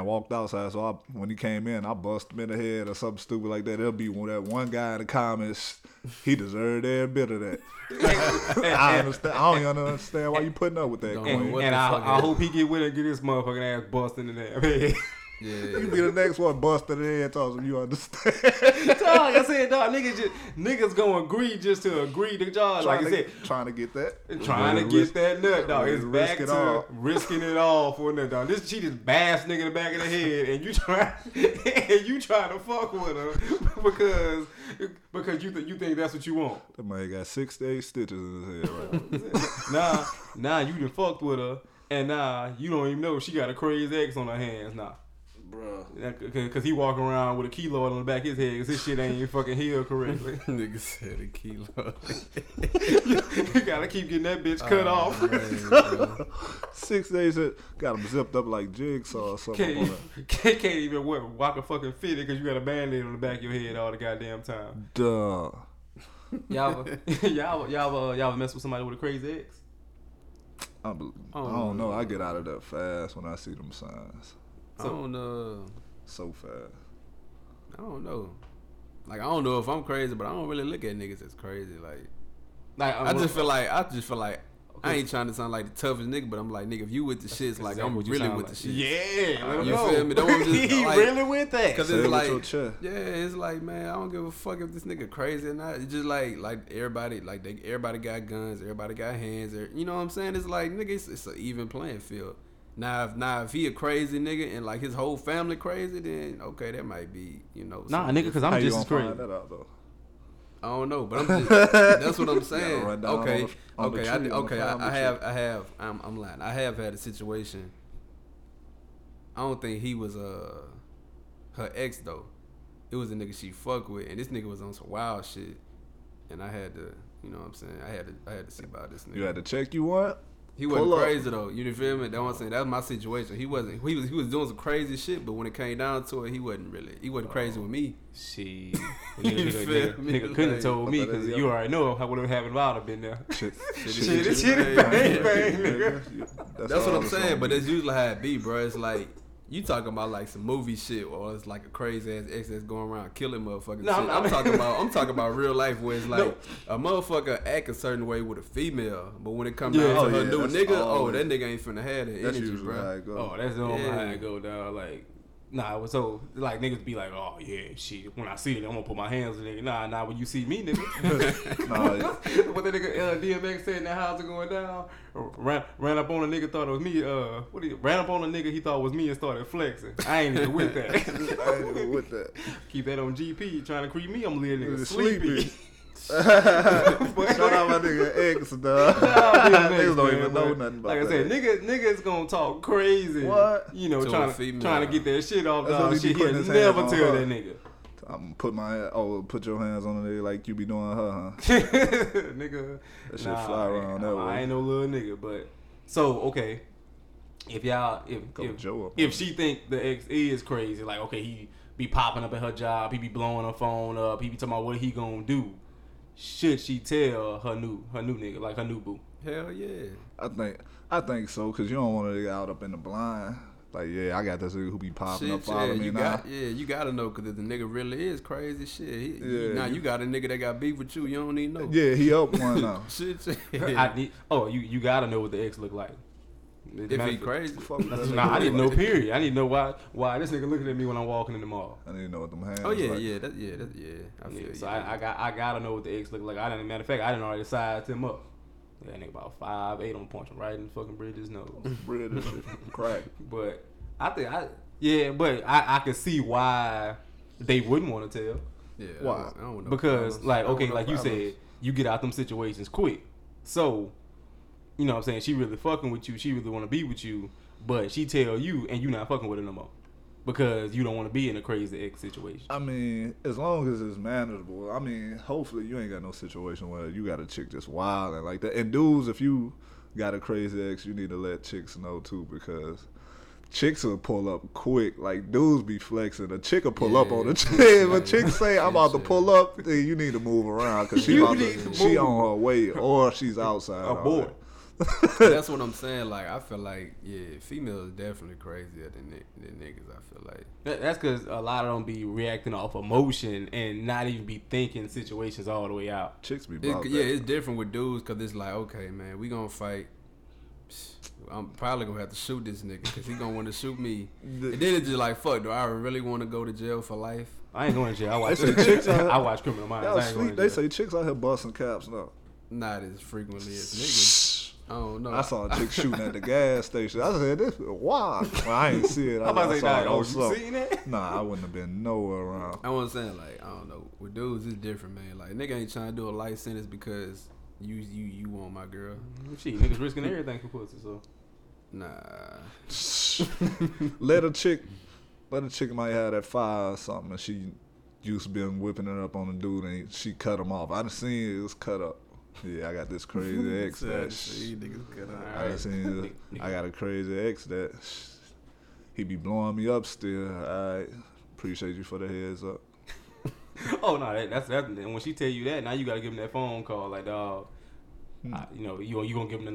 walked outside, so when he came in, I bust him in the head or something stupid like that. There'll be that one guy in the comments, he deserved every bit of that. I don't even understand why you putting up with that. I hope he get with it and get his motherfucking ass busted in the head. Yeah, you be the next one busted in the head, talking, you understand. Dog, I said, dog, niggas gonna agree just to agree to dog. Like I said, trying to get that nut, dog. It's back to risking it all for nothing, dog. This she just bashed nigga in the back of the head, and you try to fuck with her because you think that's what you want. That man got 6 to 8 stitches in his head, right? Nah, you done fucked with her, and you don't even know she got a crazy ex on her hands, nah. Bruh. Cause he walking around with a kilo on the back of his head, cause his shit ain't even fucking healed correctly. Nigga said a kilo. You gotta keep getting that bitch cut off. Man, 6 days got him zipped up like Jigsaw or something. Can't even walk a fucking fit, cause you got a band-aid on the back of your head all the goddamn time. Duh. Y'all ever mess with somebody with a crazy ex? I don't know. I get out of that fast when I see them signs. So fast. I don't know. Like, I don't know if I'm crazy, but I don't really look at niggas as crazy. I just feel like okay. I ain't trying to sound like the toughest nigga, but I'm like, nigga, if you with the shits, like, I'm really with the shits. Yeah, you feel me? Don't just, he like, really with that. Cause it's like, yeah, it's like, man, I don't give a fuck if this nigga crazy or not. It's just like everybody, everybody got guns, everybody got hands. You know what I'm saying? It's like, nigga, it's an even playing field. Now if he a crazy nigga and like his whole family crazy, then okay, that might be, you know. Nah, nigga, cause I'm just crazy. I don't know, but I'm just, that's what I'm saying. Right okay. I'm lying. I have had a situation. I don't think he was her ex though. It was a nigga she fucked with, and this nigga was on some wild shit, and I had to, you know what I'm saying? I had to see about this nigga. You had to check you what? He wasn't crazy though. You feel me? That's what I'm saying. That was my situation. He was doing some crazy shit, but when it came down to it, he wasn't crazy with me. She nigga couldn't have told me because you already know how would have happened if I'd have been there. Shit, bang, nigga. That's what I'm saying, but that's usually how it be, bro. It's like you talking about like some movie shit, or it's like a crazy ass ex that's going around killing motherfuckers. No, shit. I'm talking about real life where it's like a motherfucker act a certain way with a female, but when it comes down to her new nigga, that nigga ain't finna have that energy, bro. That's the only how it go down. Like, nah, so like niggas be like, oh yeah, shit. When I see it, I'm gonna put my hands on nigga. Nah. When you see me, nigga. What that nigga DMX said in that house going down. Ran up on a nigga, thought it was me. Ran up on a nigga he thought was me and started flexing. I ain't even with that. Keep that on GP. Trying to creep me, I'm gonna leave nigga sleepy. Shout out my nigga X, dog. Niggas don't even know nothing about that. Like I said, niggas gonna talk crazy. What? You know, trying to get that shit off, dog. Shit, he'll never tell that nigga. I'm put your hands on a nigga like you be doing her, huh? Nigga. That shit fly around that way. I ain't no little nigga, but. So, okay. If she think the ex is crazy, like, okay, he be popping up at her job, he be blowing her phone up, he be talking about what he gonna do. Should she tell her new nigga, like her new boo? Hell yeah. I think so, cause you don't want to get out up in the blind. Like, yeah, I got this nigga who be popping up following me now. Yeah, you gotta know, cause if the nigga really is crazy, shit. You got a nigga that got beef with you. You don't even know. Yeah, he up one now. You gotta know what the ex look like. If he crazy, I didn't know. Period. I need to know why this nigga looking at me when I'm walking in the mall. I need to know what them hands. Oh yeah, like. yeah. So I gotta know what the ex look like. Matter of fact, I didn't already sized him up. That nigga about 5'8", I'm punching right in the fucking Bridges' nose. Bridges, crack. But I could see why they wouldn't want to tell. Yeah. Why? I don't know. Because you said, you get out them situations quick. So. You know what I'm saying? She really fucking with you. She really want to be with you. But she tell you, and you not fucking with her no more. Because you don't want to be in a crazy ex situation. I mean, as long as it's manageable. I mean, hopefully you ain't got no situation where you got a chick just wild and like that. And dudes, if you got a crazy ex, you need to let chicks know too, because chicks will pull up quick. Like, dudes be flexing. A chick will pull up on the chick. If a chick say, I'm about to pull up, then you need to move around, because she on her way, or she's outside. A boy. That's what I'm saying. Like, I feel like, yeah, females definitely crazier than niggas. I feel like that's because a lot of them be reacting off emotion and not even be thinking situations all the way out. Chicks be bothered. It's different with dudes, because it's like, okay, man, we gonna fight. I'm probably gonna have to shoot this nigga because he gonna want to shoot me. And then it's just like, fuck, do I really want to go to jail for life? I ain't going to jail. I watch Criminal Minds. They say chicks out here busting caps now. Not as frequently as niggas. I don't know. I saw a chick shooting at the gas station. I said, "This wild." Well, I ain't see it. You seen it? Nah, I wouldn't have been nowhere around. I wasn't saying, like, I don't know. With dudes, it's different, man. Like, nigga ain't trying to do a life sentence because you want my girl. Shit, niggas risking everything for pussy. So, nah. let a chick might have that fire or something, and she used to been whipping it up on a dude, and she cut him off. I done seen it was cut up. Yeah, I got this crazy ex that. I got a crazy ex that he be blowing me up still. All right, appreciate you for the heads up. Oh no, that's and when she tell you that, now you gotta give him that phone call, like dog. You know, you gonna give him the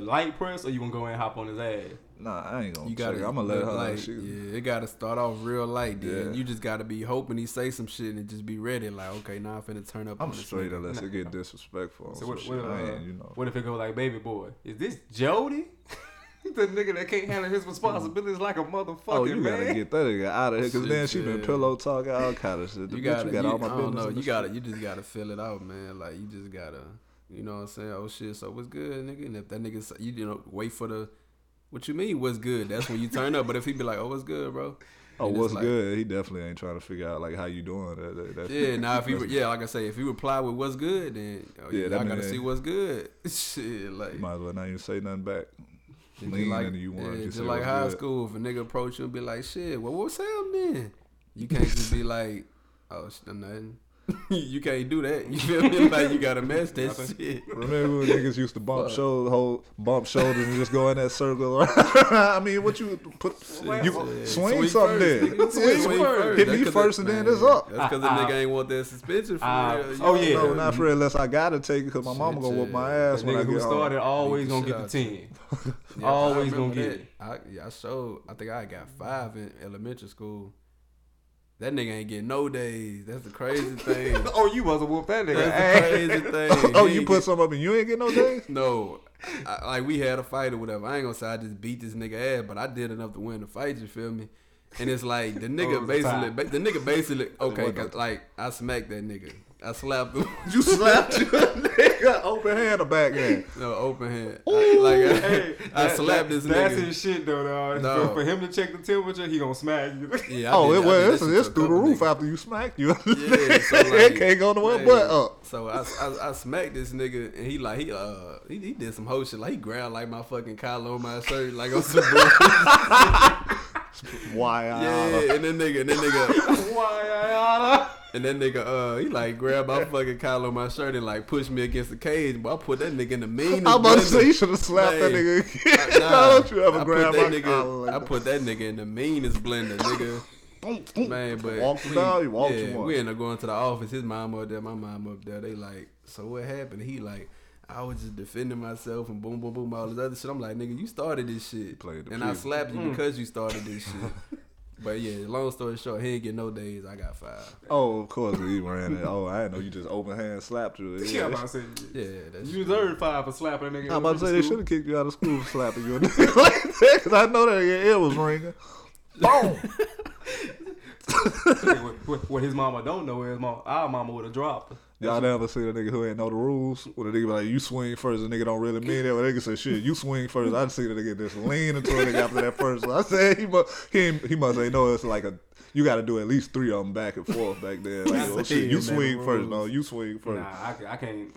light press, or you gonna go in and hop on his ass? Nah, I ain't gonna. You gotta. I'm gonna let her like, shoot. Yeah, it gotta start off real light, dude. Yeah. You just gotta be hoping he say some shit and just be ready. Like, okay, now I'm finna turn up. I'm on straight unless it get disrespectful. So what if it go like, baby boy, is this Jody? The nigga that can't handle his responsibilities like a motherfucker. Oh, you man. Gotta get that nigga out of here, cause shit, then she been pillow talking all kind of shit. The You just gotta fill it out, man. Like you just gotta. You know what I'm saying? Oh shit, so what's good, nigga? And if that nigga, you know, wait for the, what you mean, what's good? That's when you turn up. But if he be like, oh, what's good, bro? Oh, and what's like, good? He definitely ain't trying to figure out like how you doing. Like I say, if he reply with what's good, then I gotta see what's good. Shit, like might as well not even say nothing back. Lean like, into you want. Yeah, just like high school, if a nigga approach you and be like, shit, well, what's up then? You can't just be like, oh, nothing. You can't do that. You feel me? Like you gotta match that shit. Remember when niggas used to bump shoulders and just go in that circle? I mean, what you put? Swing something there. Swing first. Hit me first and then it's up. That's because the nigga ain't want that suspension for real. Oh yeah. No, not for real, unless I gotta take it because my mama gonna whoop my ass when I get home. Nigga who started always gonna get the 10. Always gonna get it. I think I got 5 in elementary school. That nigga ain't getting no days. That's the crazy thing. Oh, you must have whooped that nigga. That's the crazy thing. Oh, you put something up and you ain't getting no days? No. We had a fight or whatever. I ain't going to say I just beat this nigga ass, but I did enough to win the fight, you feel me? And it's like, I smacked that nigga. I slapped him. You slapped your nigga? Open hand or backhand? No, open hand. I slapped this nigga. That's his shit, though, dog. No. For him to check the temperature, he gonna smack you. Yeah, it's through the roof after you smacked you. Yeah, so it can't go nowhere but up. So I smacked this nigga, and he did some whole shit. Like, he ground like my fucking collar on my shirt, like on some bullshit. Why? Yeah, and then nigga. Why? And that nigga, he like grabbed my fucking collar on my shirt and like pushed me against the cage. But I put that nigga in the meanest. I'm about to say you should have slapped that nigga again. Don't you ever grab my collar like that. I put that nigga in the meanest blender, nigga. Man, but we ended up going to the office. His mom up there, my mom up there. They like, so what happened? He like, I was just defending myself and boom, boom, boom, all this other shit. I'm like, nigga, you started this shit, and I slapped you because you started this shit. But yeah, long story short, he didn't get no days. I got 5. Oh, of course he ran it. Oh, I didn't know you just open hand slapped through it. Yeah, I'm about to say. Yeah, you deserve 5 for slapping a nigga. I'm about to say they should have kicked you out of school for slapping you like that, because I know that your ear was ringing. Boom. What his mama don't know is our mama would have dropped. Y'all never see a nigga who ain't know the rules. When a nigga be like, you swing first, the nigga don't really mean that. When a nigga say, shit, you swing first, I see the nigga just lean into a nigga after that first. So I said, he must ain't know it's like a, you got to do at least 3 of them back and forth back there. Like, oh shit, you swing first. No, you swing first. Nah, I can't.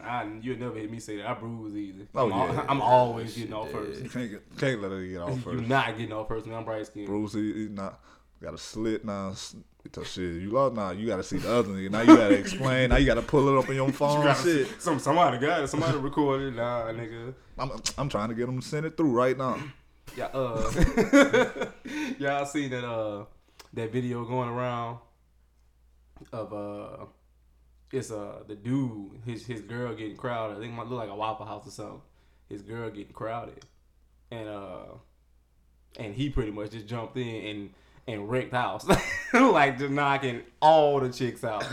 You'll never hear me say that. I bruise either. Oh, I'm always getting off first. Can't let her get off first. You're not getting off first, man. I'm bright skinned. Bruise, got to slit now. Shit, you lost. Nah, you gotta see the other nigga. Now you gotta explain. Now you gotta pull it up on your phone. Shit. Somebody got it. Somebody recorded. Nah, nigga. I'm trying to get them to send it through right now. Yeah. Y'all seen that that video going around of it's the dude his girl getting crowded. I think it might look like a Waffle House or something. His girl getting crowded, and he pretty much just jumped in and wrecked house. Like, just knocking all the chicks out.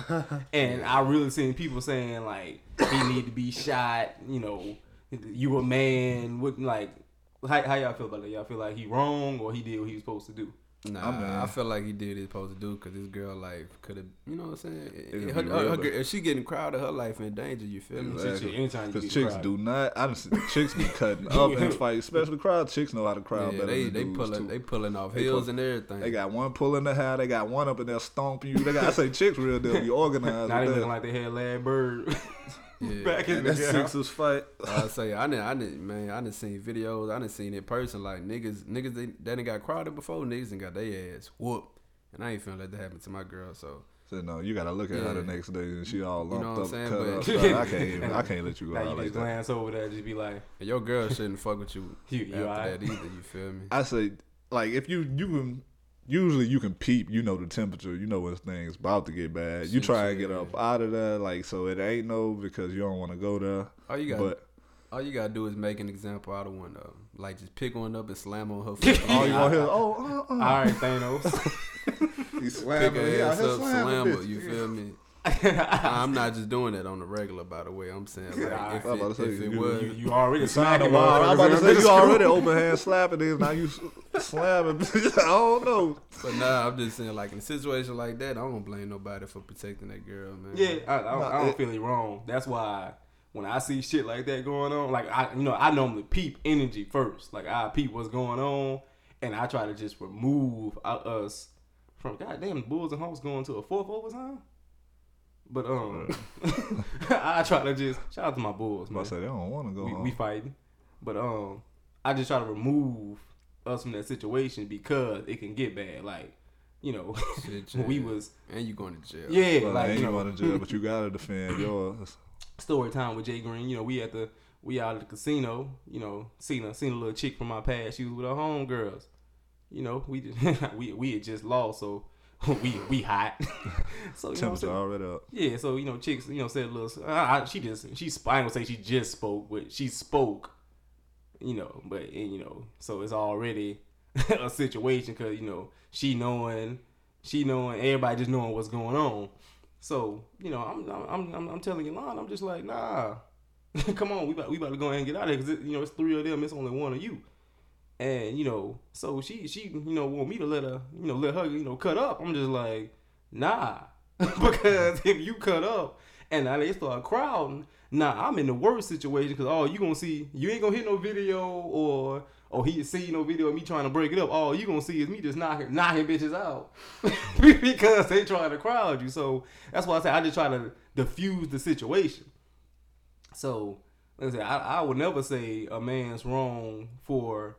And I really seen people saying, like, he need to be shot, you know, you a man. Like, how y'all feel about that? Y'all feel like he wrong or he did what he was supposed to do? Nah, I feel like he did what he was supposed to do, because this girl life could have, you know what I'm saying? If she getting crowded, her life in danger, you feel me? Because chicks crowded. Chicks be cutting up and fight, especially crowd. Chicks know how to crowd better than they dudes too. They pulling off heels and everything. They got one pulling the hair, they got one up in there stomping you. I say chicks real, they'll be organized. Not even like they had Larry Bird. Yeah. Back in the Sixers fight. I say I done seen videos, I done seen in person, like niggas they done got crowded before, niggas done got their ass whooped, and I ain't finna let that happen to my girl. So no, you gotta look at her the next day and she all lumped up, cut up. I can't let you go out like that. You just glance over there and just be like, and your girl shouldn't fuck with you after that either, you feel me? I say, like, if you can usually you can peep, you know the temperature, you know when things about to get bad. You try and get up out of there, like, so it ain't no, because you don't want to go there. All you gotta do is make an example out of one though. Like, just pick one up and slam on her face. All you gonna hear is, all right, Thanos. He slammed her. Pick her ass up, slam her, you feel me? I'm not just doing that on the regular, by the way. I'm saying, like, if it was, you already signed the wall. I'm about to say, you already open hand slapping this. Now you slamming. I don't know. But nah, I'm just saying, like, in a situation like that, I don't blame nobody for protecting that girl, man. Yeah, I don't feel it wrong. That's why when I see shit like that going on, like, I normally peep energy first. Like, I peep what's going on, and I try to just remove us from goddamn Bulls and Hawks going to a fourth overtime. But I try to just shout out to my Bulls, man. I say they don't want to go home. We fighting, but I just try to remove us from that situation because it can get bad. Like, you know, when we was and you going to jail. Yeah, well, like, you going to jail, but you gotta defend yours. Story time with Jay Green. You know, we out at the casino. You know, seen a little chick from my past. She was with her homegirls. You know, we had just lost, so. we hot. So, temperature already up. Yeah, so, you know, chicks, you know, said a little. I ain't gonna say she just spoke, but she spoke. You know, but and, you know, so it's already a situation because, you know, she knowing, everybody just knowing what's going on. So, you know, I'm telling Yolanda, I'm just like, nah, come on, we about to go ahead and get out of here because, you know, it's three of them, it's only one of you. And, you know, so she you know, want me to let her, you know, cut up. I'm just like, nah, because if you cut up and now they start crowding, nah, I'm in the worst situation because all you gonna see, you ain't gonna hear no video or he see no video of me trying to break it up. All you gonna see is me just knocking bitches out because they trying to crowd you. So that's why I say I just try to diffuse the situation. So like I said, I would never say a man's wrong for.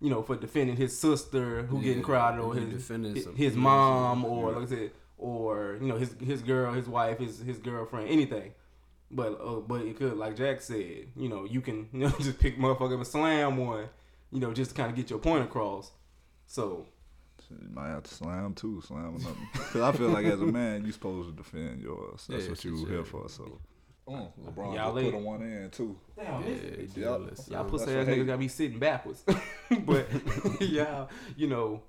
You know, for defending his sister who getting crowded, or his mom, or like I said, or you know his girl, his wife, his girlfriend, anything. But it could, like Jack said, you know, you can just pick motherfucker and slam one, you know, just to kind of get your point across. So you might have to slam too, slam another. Because I feel like as a man, you supposed to defend yours. That's what you were here for. So. LeBron y'all put him one in too. Damn, y'all pussy ass niggas gotta be sitting backwards. But y'all, you know,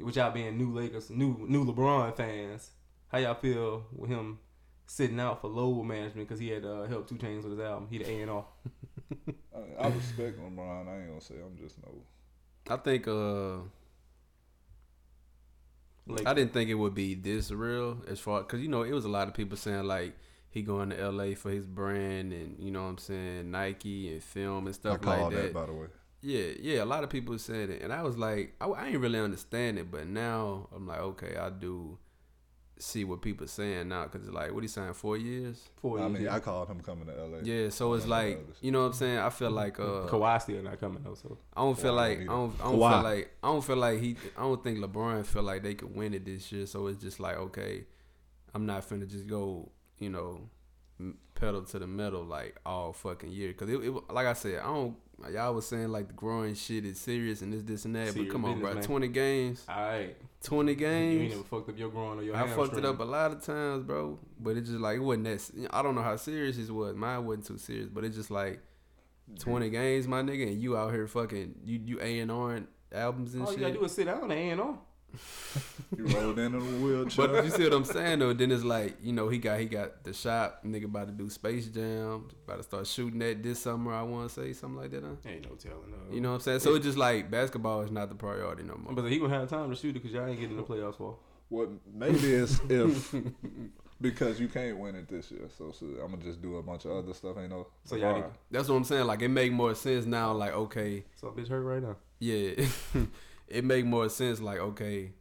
with y'all being new Lakers, new LeBron fans, how y'all feel with him sitting out for load management because he had helped 2 Chainz with his album? He the A&R. I respect LeBron. I ain't gonna say I'm just no. I think Lakers. I didn't think it would be this real as far because you know it was a lot of people saying like. He going to LA for his brand and, you know what I'm saying, Nike and film and stuff like that. I call that, by the way. Yeah, a lot of people said it. And I was like, I ain't really understand it, but now I'm like, okay, I do see what people saying now because it's like, what he signed, 4 years? 4 years. I mean, I called him coming to LA. Yeah, so it's like, you know what I'm saying? I feel like... Kawhi still not coming though, so... I don't think LeBron feel like they could win it this year, so it's just like, okay, I'm not finna just go... you know, pedal to the metal like all fucking year. Cause it like I said, y'all was saying like the growing shit is serious and this and that. Serious but come on, bro, man. 20 games. All right, 20 games. You ain't never fucked up your growing or your. I fucked it up a lot of times, bro. But it's just like it wasn't that. I don't know how serious it was. Mine wasn't too serious, but it's just like 20 games, my nigga, and you out here fucking you A&R albums and shit. All you gotta do is sit down and A&R. You rolled in a wheelchair. But you see what I'm saying though. Then it's like, you know, he got the shop. Nigga about to do Space Jam. About to start shooting that this summer. I want to say something like that. Huh? Ain't no telling. You know what I'm saying? So it's just like basketball is not the priority no more. But he gonna have time to shoot it because y'all ain't getting the playoffs for. Well, maybe it's if because you can't win it this year. So I'm gonna just do a bunch of other stuff. Ain't no. So y'all. Right. That's what I'm saying. Like it make more sense now. Like okay. So bitch hurt right now. Yeah. It make more sense like, okay,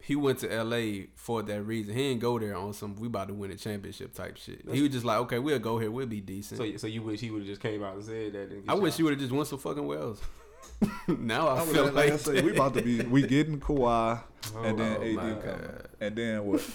he went to LA for that reason. He didn't go there on some we about to win a championship type shit. He was just like, okay, we'll go here, we'll be decent. So you wish he would have just came out and said that? And I wish he would have just won some fucking wells. Now I feel like I say, we about to be we getting Kawhi and then AD and then what?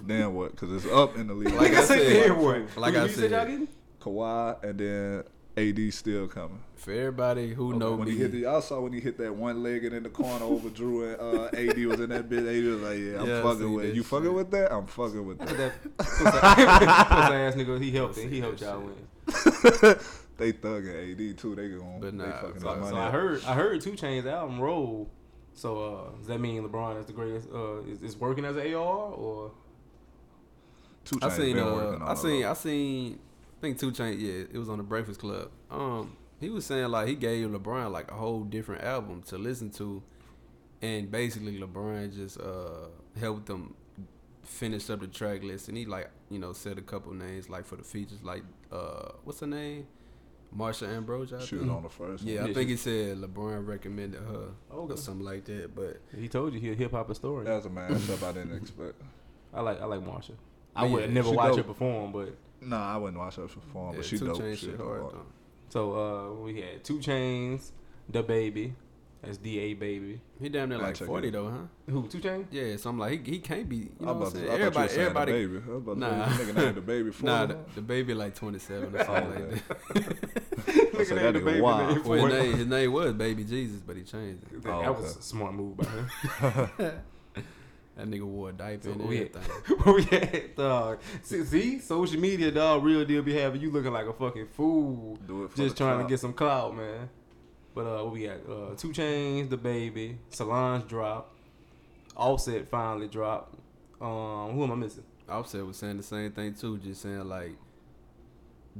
Then what? Because it's up in the league. Like I said, y'all getting Kawhi and then AD still coming. For everybody who know when me, I saw when he hit that one legged in the corner over Drew and AD was in that bitch. AD was like, yeah, I'm fucking with you. Fucking with that? I'm fucking with that. Ass nigga, he helped it. He helped y'all win. They thugging AD too. They going. But nah, fucking so I heard 2 Chainz album roll. So does that mean LeBron is the greatest? Is working as an AR or? 2 Chainz been working on I think 2 Chainz, yeah, it was on the Breakfast Club. He was saying like he gave LeBron like a whole different album to listen to, and basically LeBron just helped them finish up the track list, and he like said a couple names like for the features like what's her name, Marsha Ambrosia. She was on the first one. Yeah, I think he said LeBron recommended her or something like that. But he told you he a hip hop historian. That was a mashup I didn't expect. I like Marsha. I would never watch her perform, but I wouldn't watch her perform. Yeah, but she dope. She hard. So we had 2 Chainz, DaBaby. That's DaBaby. He damn near like 40 though, huh? Who, 2 Chainz? Yeah, so I'm like he can't be. You know what I'm saying? Everybody. DaBaby. I was about to say, nigga named DaBaby for DaBaby like 27 or something like that. Nigga named DaBaby. Wow. Well, his name was Baby Jesus, but he changed it. That was a smart move by him. That nigga wore a diaper and everything. We had dog. See, social media, dog, real deal be having you looking like a fucking fool. Just trying to get some clout, man. But what we got? 2 Chainz, DaBaby, Solange dropped, Offset finally dropped. Who am I missing? Offset was saying the same thing too, just saying like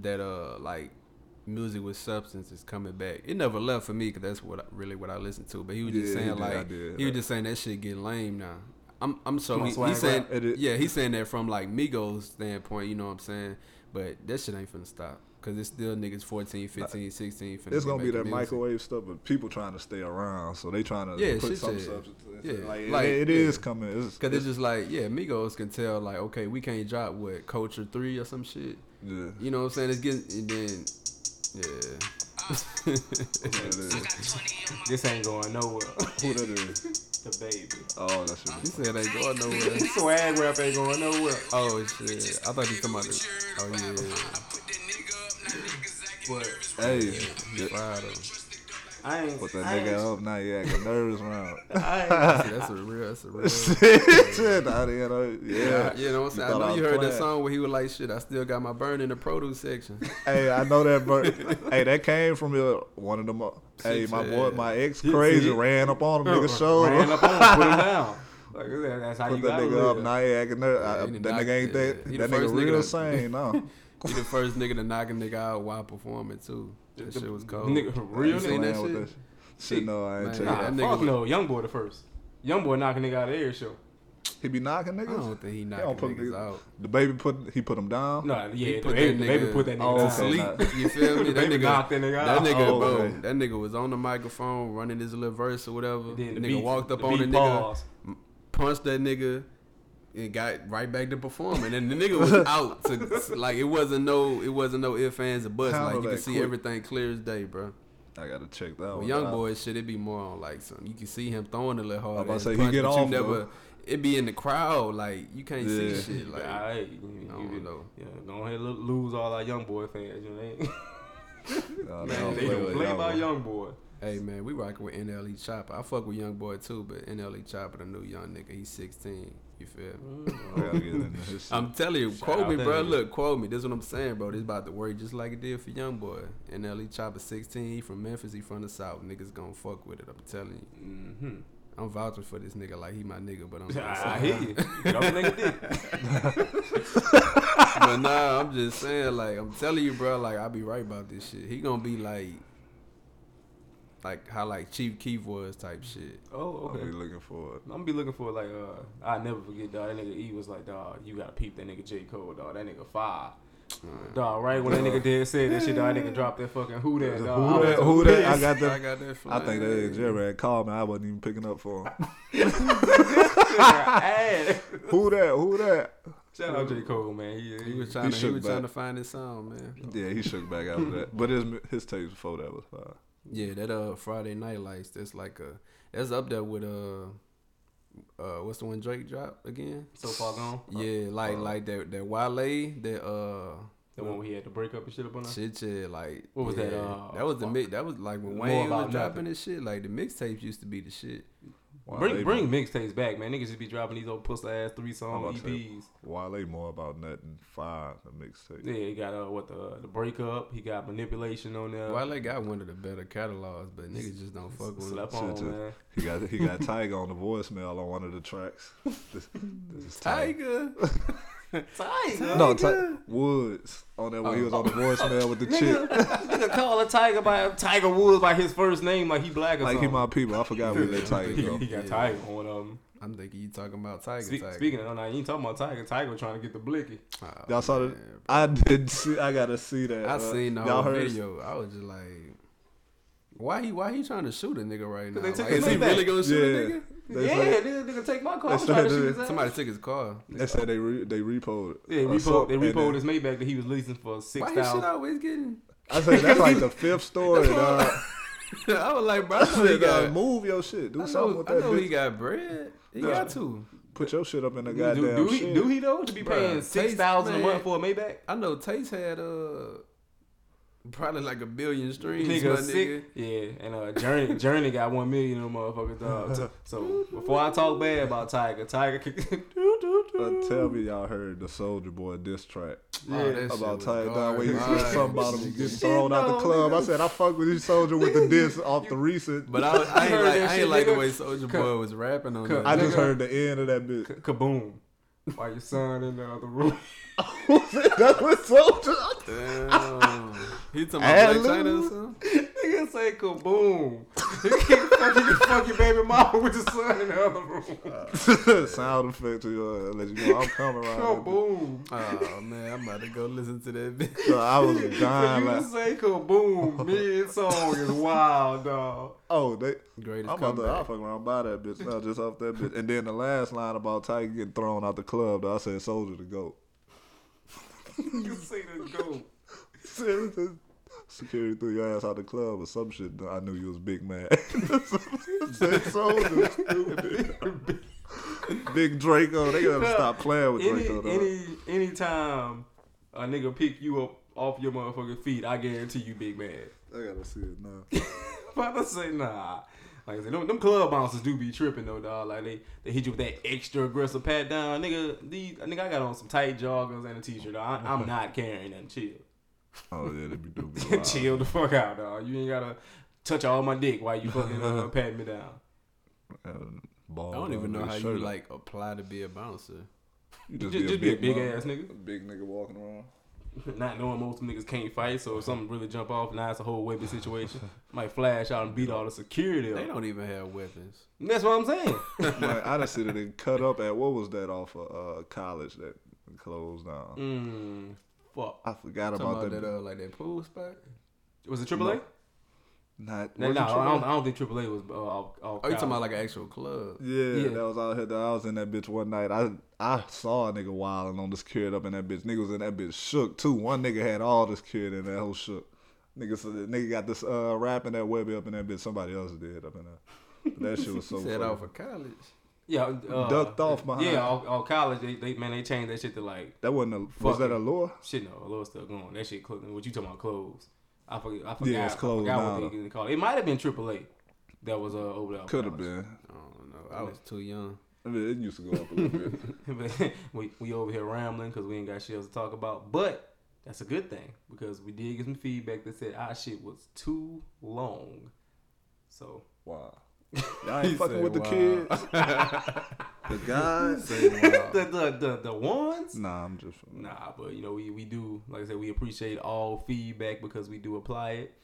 that. Like music with substance is coming back. It never left for me because that's what I listened to. But he was just saying was just saying that shit getting lame now. I'm so he's saying he's saying that from like Migos standpoint. You know what I'm saying? But that shit ain't finna stop. Because it's still niggas 14, 15, 16. It's going to be that music. Microwave stuff, but people trying to stay around. So they trying to put some substance. Yeah. It is coming. Because it's just like, Migos can tell, like, okay, we can't drop, Culture 3 or some shit? Yeah. You know what I'm saying? It's getting, and then, This ain't going nowhere. Who that is? The baby. Oh, that's what he said. Ain't going nowhere. Swag rap ain't going nowhere. Oh, shit. I thought he was talking about it. Oh, yeah. But hey, I ain't put that nigga up now. You acting nervous around. That's a real. Shit, you know what I'm saying. I know you heard that song where he was like, "Shit, I still got my burn in the produce section." Hey, I know that burn. Hey, that came from one of them. Hey, my boy, my ex crazy ran up on him, nigga shoulder. Ran up on him, put him down. Like, that's how put you got that nigga up. Now he acting nervous. That nigga ain't that. That nigga real sane. No. He the first nigga to knock a nigga out while performing too. That shit was cold. Nigga, real nigga. That shit? That shit? No, I ain't tell you that. Fuck no, Young Boy the first. Young Boy knocking nigga out of the air show. He be knocking niggas. I don't think he knocking niggas out. DaBaby put him down. No, DaBaby put that nigga down. Sleep. You feel me? That nigga knocked that nigga out. That nigga, that nigga was on the microphone running his little verse or whatever. The nigga walked up on the nigga, punched that nigga. It got right back to performing, and the nigga was out. Like it wasn't no ifs, ands, or buts. Like you can see everything clear as day, bro. I gotta check that one. Young Boy shit, it be more on like something. You can see him throwing a little hard. I'm about to say he get off. It be in the crowd. Like you can't see shit. Like I don't know. Yeah, go ahead, lose all our Young Boy fans. You know what I mean? They don't play by Young Boy. Hey man, we rocking with NLE Choppa. I fuck with Young Boy too, but NLE Choppa, the new young nigga, he's 16. You feel me? I'm telling you, quote me, bro. Look, quote me. This is what I'm saying, bro. This about to work just like it did for Young Boy. NLE Choppa, 16. He from Memphis. He from the South. Niggas gonna fuck with it. I'm telling you. Mm-hmm. I'm vouching for this nigga like he my nigga, but I hear you. But nah, I'm just saying, like I'm telling you, bro. Like I be right about this shit. He gonna be like how like Chief Keef was type shit. Oh, okay. I'm be looking for like I never forget, dog. That nigga E was like, dog, you gotta peep that nigga J. Cole, dog. That nigga fire, dog. Right when that nigga did said that shit, dog, that nigga dropped that fucking who that, dog. Who that? I got that. I think that nigga Jerry had called me. I wasn't even picking up for him. Who that? Shout out J. Cole, man. He was trying to find his song, man. Yeah, he shook back after that. But his tapes before that was fire. Yeah, that Friday Night Lights, that's up there with what's the one Drake dropped again? So Far Gone. Yeah, like that Wale, that The one where he had to break up and shit up on us? Shit, like... What was that? That was the mix. That was like when Wayne was dropping this shit. Like, the mixtapes used to be the shit. Wale bring mixtapes back, man. Niggas just be dropping these old pussy-ass 3-song EPs. Wale More About Nothing 5, the mixtape. Yeah, he got, the Breakup. He got Manipulation on there. Wale got one of the better catalogs, but niggas just don't fuck with him. Man. He got Tyga on the voicemail on one of the tracks. This is Tyga. Tyga? No, Woods. On that when he was on the voicemail with the chick. Nigga call a Tyga by Tiger Woods by his first name like he's black or something. Like he my people. I forgot where that Tyga go. He got Tyga on I'm thinking you talking about Tyga. Speaking of, you ain't talking about Tyga. Tyga trying to get the blicky. Oh, y'all saw that? I didn't see. I gotta see that. I seen the whole video. I was just like, why he trying to shoot a nigga right now? Like, is he really gonna shoot a nigga? This nigga take my car. I'm trying to shoot his ass. Somebody took his car. They said they repoed it. Yeah, they repoed his Maybach that he was leasing for $6,000. Why his shit always getting? I said that's like the fifth story, dog. I was like, bro, you gotta move your shit. Do something with that. I know he got bread. He got to put your shit up in the goddamn shit. Do he though? To be paying $6,000 a month for a Maybach? I know Taste had probably like 1 billion streams. Nigga. Yeah, and Journey got 1 million of motherfuckers, dog. So before I talk bad about Tyga can tell me y'all heard the Soulja Boy diss track. Yeah, about Tyga down where he said something about him getting thrown out the club. I said I fuck with you, Soulja, with the diss off the recent. But I ain't like the way Soulja Boy was rapping on that. I just heard the end of that bitch. Kaboom. Why your son in the other room? That was Soulja. Damn. He talking about Black China or something? Nigga say kaboom. He can't fuck your baby mama with your son in the other room. Sound effect to your let you go. I'm coming right now. Kaboom. Oh man, I'm about to go listen to that bitch. So I was dying. For you to say kaboom, mid song is wild, dog. Oh, they greatest. I'm about to fuck around by that bitch now, just off that bitch. And then the last line about Tiger getting thrown out the club, though, I said Soulja the GOAT. You say the GOAT. Security threw your ass out the club or some shit. I knew you was big man. Soulja, big Draco. They gotta stop playing with Draco. Though. Any time a nigga pick you up off your motherfucking feet, I guarantee you big man. I gotta see it now. I'm about to say nah. Like I said, them club bouncers do be tripping though, dog. Like they hit you with that extra aggressive pat down, nigga. I got on some tight joggers and a t-shirt. I'm not carrying nothing. Chill. Oh yeah, they be doing. Chill the fuck out, dog. You ain't gotta touch all my dick while you fucking patting me down. I don't even know how you like apply to be a bouncer. You just be a big ass nigga. A big nigga walking around. Not knowing most of them niggas can't fight, so if something really jump off, now it's a whole weapon situation. Might flash out and beat all the security up. They don't even have weapons. And that's what I'm saying. Like, I done sit there and cut up at, what was that off of college that closed down? Fuck. I forgot about that. Like that pool spot? Was it AAA? No, I don't think AAA was off. Oh, you talking about like an actual club? Yeah, that was out here. I was in that bitch one night. I saw a nigga wilding on the security up in that bitch. Nigga was in that bitch shook too. One nigga had all the security in that whole shook. Nigga got this rapping that webby up in that bitch. Somebody else did up in there. That shit was so. Set off of college. Yeah, ducked off behind. Yeah, all college they changed that shit to like. That wasn't a. Was that Allure? Shit, no, Allure's still going. That shit. What you talking about? Clothes. I forgot. Yeah, it's closed now. It might have been AAA that was over there. Could have been. I don't know. I was too young. I mean, it used to go up a little bit. we over here rambling because we ain't got shit else to talk about. But that's a good thing because we did get some feedback that said our shit was too long. So wow. Y'all ain't fucking with the kids. The guys. The ones. Nah, I'm just. Nah, but you know we do. Like I said, we appreciate all feedback because we do apply it.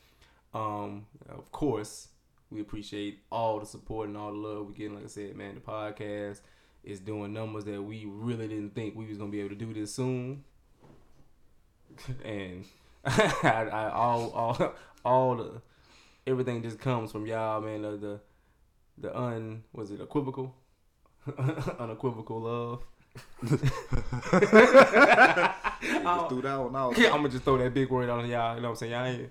Of course, we appreciate all the support and all the love we getting. Like I said, man, the podcast is doing numbers that we really didn't think we was gonna be able to do this soon. And I all the everything just comes from y'all, man. The unequivocal? Unequivocal love. I'm gonna just throw that big word on y'all. You know what I'm saying?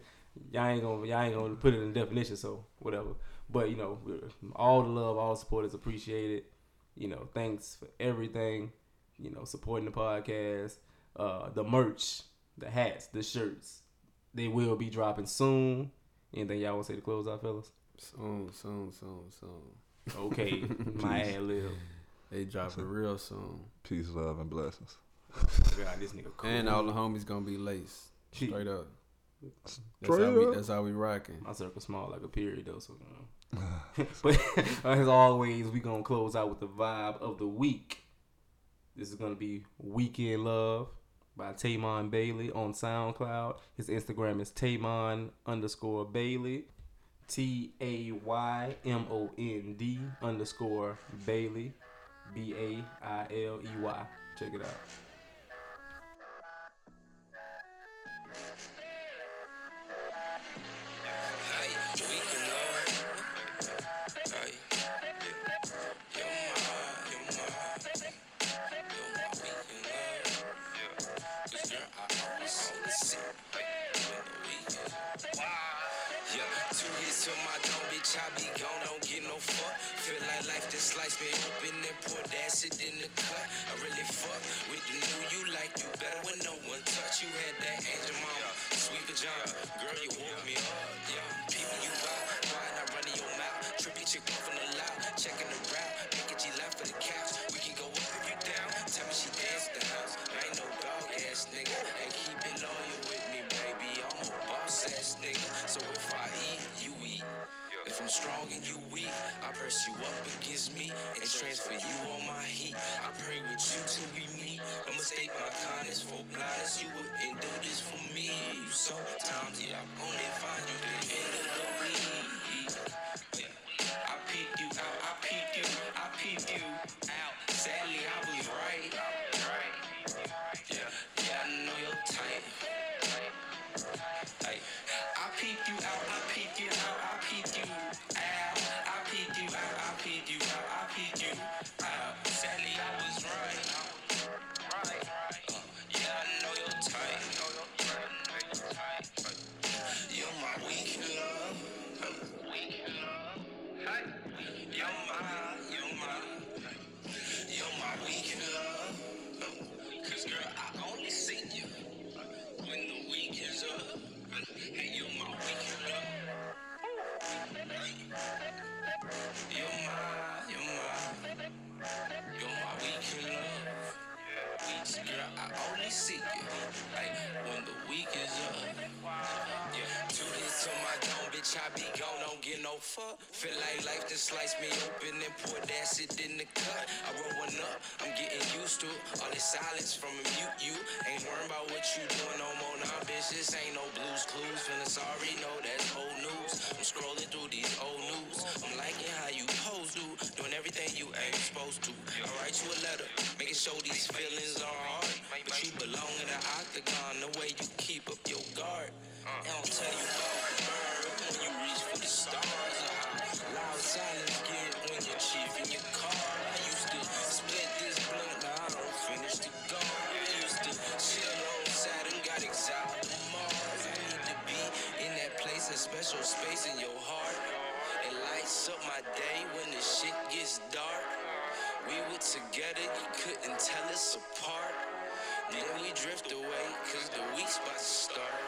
Y'all ain't gonna put it in definition, so whatever. But you know, all the love, all the support is appreciated. You know, thanks for everything. You know, supporting the podcast, the merch. the hats, the shirts. They will be dropping soon. Anything y'all want to say to close out, fellas? Soon. Okay, my ad lib. They dropping real soon. Peace, love, and blessings. God, this nigga cool. And all the homies gonna be laced. Straight up. That's how we rocking. My circle small like a period though, so but as always, we gonna close out with the vibe of the week. This is gonna be Weekend Love by Tamon Bailey on SoundCloud. His Instagram is Tamon_Bailey. Taymond_Bailey. Bailey. Check it out. Feel like life just sliced me open and poured acid in the cut. I roll one up, I'm getting used to all this silence from a mute you. Ain't worried about what you doing no more, nah, bitch, this ain't no Blues Clues. Feeling sorry, no, that's old news. I'm scrolling through these old news. I'm liking how you pose, dude, doing everything you ain't supposed to. I write you a letter, making sure these feelings are hard. But you belong in the octagon, the way you keep up your guard. I don't tell you about the bird when you reach for the stars. Loud silence get when you're achieving your car. I used to split this blunt, now I don't finish the goal. I used to chill on Saturn, got exiled to Mars. I need to be in that place, a special space in your heart. It lights up my day when the shit gets dark. We were together, you couldn't tell us apart. Then we drift away, cause the weak spots start.